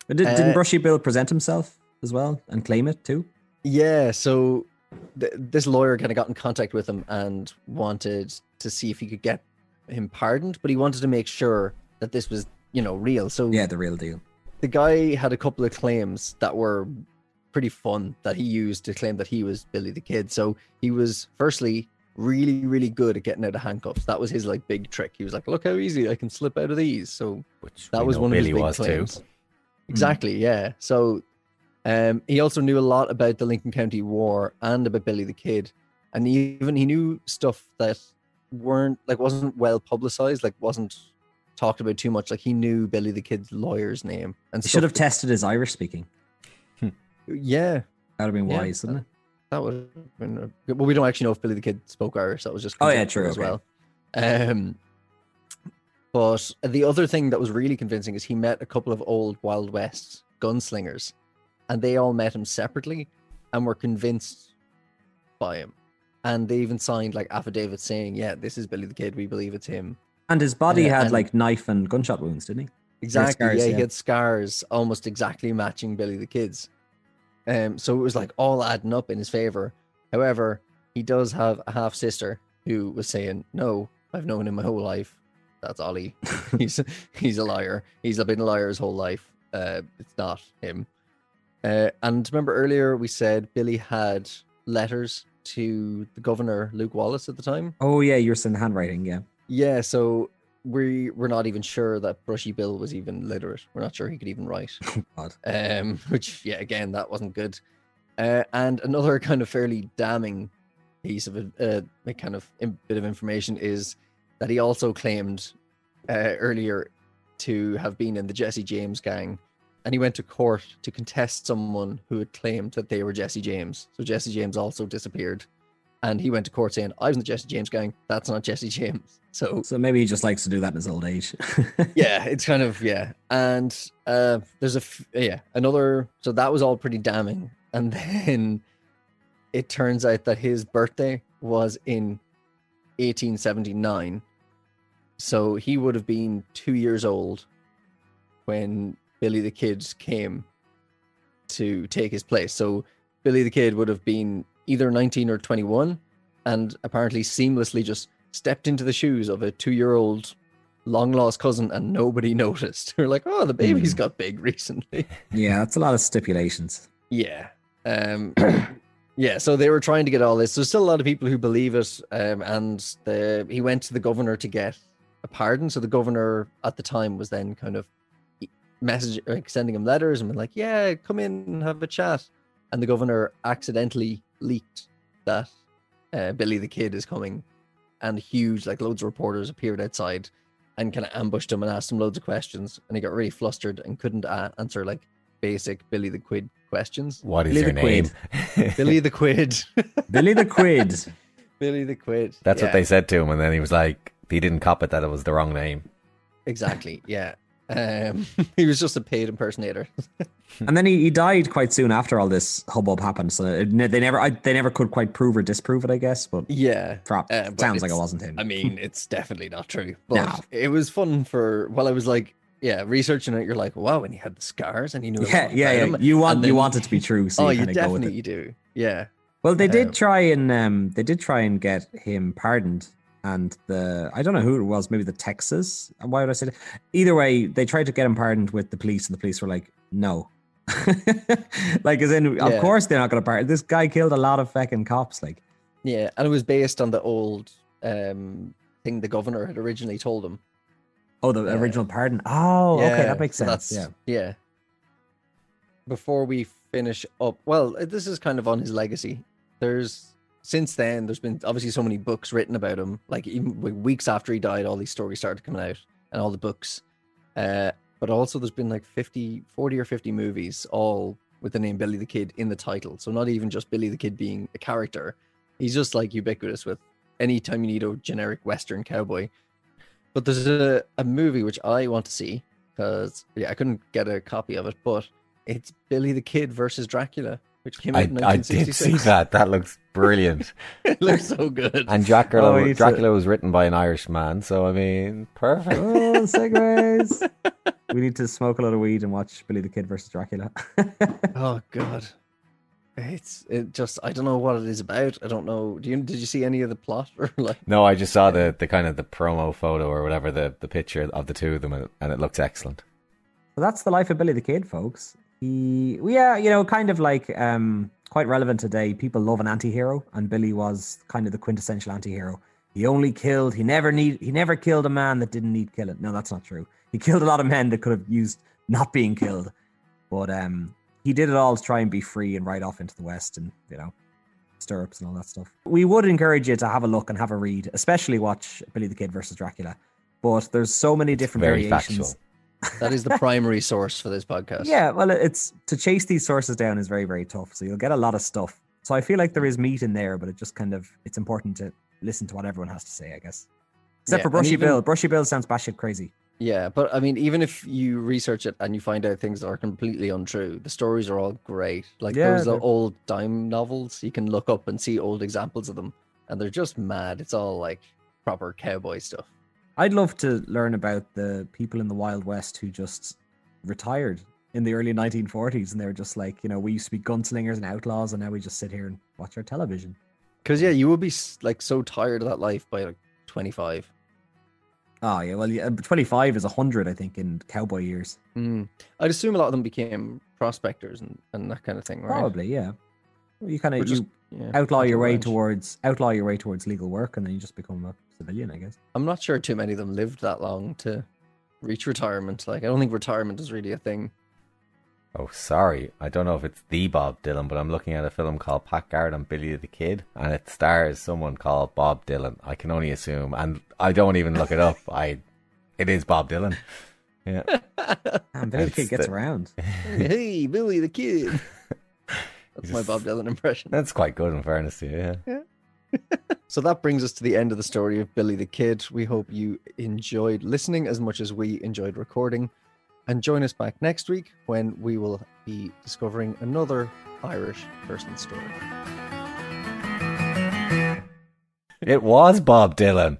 But didn't Brushy Bill present himself as well and claim it too? Yeah. So this lawyer kind of got in contact with him and wanted to see if he could get him pardoned, but he wanted to make sure that this was real. So yeah, the real deal. The guy had a couple of claims that were pretty fun that he used to claim that he was Billy the Kid. So he was firstly really, really good at getting out of handcuffs. That was his like big trick. He was like, "Look how easy I can slip out of these." So that was one of his big claims. Too. Exactly. Yeah. So he also knew a lot about the Lincoln County War and about Billy the Kid, and he knew stuff that wasn't well publicized, like wasn't talked about too much. Like he knew Billy the Kid's lawyer's name, and he should have tested his Irish speaking. Yeah, that'd have been wise, wouldn't it? That would have been. Well, we don't actually know if Billy the Kid spoke Irish. That was just true as well. But the other thing that was really convincing is he met a couple of old Wild West gunslingers, and they all met him separately and were convinced by him, and they even signed like affidavits saying, "Yeah, this is Billy the Kid. We believe it's him." And his body had like knife and gunshot wounds, didn't he? Exactly. Scars, he had scars almost exactly matching Billy the Kid's. So it was like all adding up in his favor. However, he does have a half sister who was saying, "No, I've known him my whole life. That's Ollie. He's a liar. He's been a liar his whole life. It's not him." And remember earlier we said Billy had letters to the governor, Lew Wallace, at the time. Oh yeah, yours in handwriting, yeah. Yeah, so we're not even sure that Brushy Bill was even literate. We're not sure he could even write. Oh, God. Which, yeah, again, that wasn't good. And another kind of fairly damning piece of a kind of bit of information is that he also claimed earlier to have been in the Jesse James gang, and he went to court to contest someone who had claimed that they were Jesse James. So Jesse James also disappeared, and he went to court saying, "I was in the Jesse James gang. That's not Jesse James." So maybe he just likes to do that in his old age. Yeah, it's kind of, yeah. And there's another. So that was all pretty damning, and then it turns out that his birthday was in 1879. So he would have been 2 years old when Billy the Kid came to take his place. So Billy the Kid would have been either 19 or 21 and apparently seamlessly just stepped into the shoes of a 2-year-old long-lost cousin, and nobody noticed. They're like, oh, the baby's got big recently. Yeah, that's a lot of stipulations. Yeah. Yeah, so they were trying to get all this. There's still a lot of people who believe it, and he went to the governor to get a pardon. So the governor at the time was then kind of sending him letters and been like, yeah, come in and have a chat. And the governor accidentally leaked that Billy the Kid is coming, and loads of reporters appeared outside and kind of ambushed him and asked him loads of questions, and he got really flustered and couldn't answer basic Billy the Quid questions. What is Billy your name? Quid. Billy the Quid. Billy the Quid. Billy the Quid. That's what they said to him, and then he was like, he didn't cop it that it was the wrong name. Exactly, yeah. He was just a paid impersonator. And then he died quite soon after all this hubbub happened, so they never could quite prove or disprove it, I guess, but yeah, but sounds like it wasn't him. I mean, it's definitely not true, but it was fun for, well, I was like, yeah, researching it, you're like, wow, and he had the scars, and he knew. Yeah. You want it to be true, so you definitely go with it. You do. Yeah. Well, they did try and get him pardoned, and I don't know who it was, maybe the Texas. Why would I say that? Either way, they tried to get him pardoned with the police, and the police were like, no, of course they're not going to pardon. This guy killed a lot of fucking cops, like. Yeah, and it was based on the old thing the governor had originally told him. Oh, the original pardon. Oh, yeah, okay, that makes sense. Yeah. Before we finish up, well, this is kind of on his legacy. Since then, there's been obviously so many books written about him. Like, even weeks after he died, all these stories started coming out, and all the books. But also there's been 40 or 50 movies, all with the name Billy the Kid in the title. So not even just Billy the Kid being a character. He's just ubiquitous with any time you need a generic Western cowboy. But there's a movie which I want to see, because I couldn't get a copy of it, but it's Billy the Kid versus Dracula, which came out in 1966. I did see that. That looks brilliant. It looks so good. And Dracula was written by an Irish man, so I mean, perfect. Oh, segues. We need to smoke a lot of weed and watch Billy the Kid versus Dracula. Oh, God. It just I don't know what it is about. I don't know. Did you see any of the plot or No, I just saw the kind of the promo photo or whatever, the picture of the two of them, and it looks excellent. Well, that's the life of Billy the Kid, folks. Quite relevant today. People love an anti-hero, and Billy was kind of the quintessential anti-hero. He never killed a man that didn't need killing. No, that's not true. He killed a lot of men that could have used not being killed, but he did it all to try and be free and ride off into the West and, stirrups and all that stuff. We would encourage you to have a look and have a read, especially watch Billy the Kid versus Dracula. But there's so many different variations. Factual. That is the primary source for this podcast. Yeah, well, it's to chase these sources down is very, very tough. So you'll get a lot of stuff. So I feel like there is meat in there, but it just it's important to listen to what everyone has to say, I guess. Except for Brushy Bill. Brushy Bill sounds batshit crazy. Yeah, but I mean, even if you research it and you find out things that are completely untrue, the stories are all great. Those old dime novels, you can look up and see old examples of them, and they're just mad. It's all proper cowboy stuff. I'd love to learn about the people in the Wild West who just retired in the early 1940s, and they were just we used to be gunslingers and outlaws, and now we just sit here and watch our television. Because you would be so tired of that life by 25. Oh, yeah. Well, yeah, 25 is 100, I think, in cowboy years. Mm. I'd assume a lot of them became prospectors and that kind of thing, right? Probably, yeah. You kind of outlaw your way towards legal work, and then you just become a civilian, I guess. I'm not sure too many of them lived that long to reach retirement. Like, I don't think retirement is really a thing. Oh, sorry. I don't know if it's the Bob Dylan, but I'm looking at a film called Pat Garrett and Billy the Kid, and it stars someone called Bob Dylan. I can only assume, and I don't even look it up. It is Bob Dylan. Yeah. Man, Billy the Kid gets around. Hey, Billy the Kid. That's my Bob Dylan impression. That's quite good, in fairness to you, yeah. So that brings us to the end of the story of Billy the Kid. We hope you enjoyed listening as much as we enjoyed recording. And join us back next week when we will be discovering another Irish person story. It was Bob Dylan.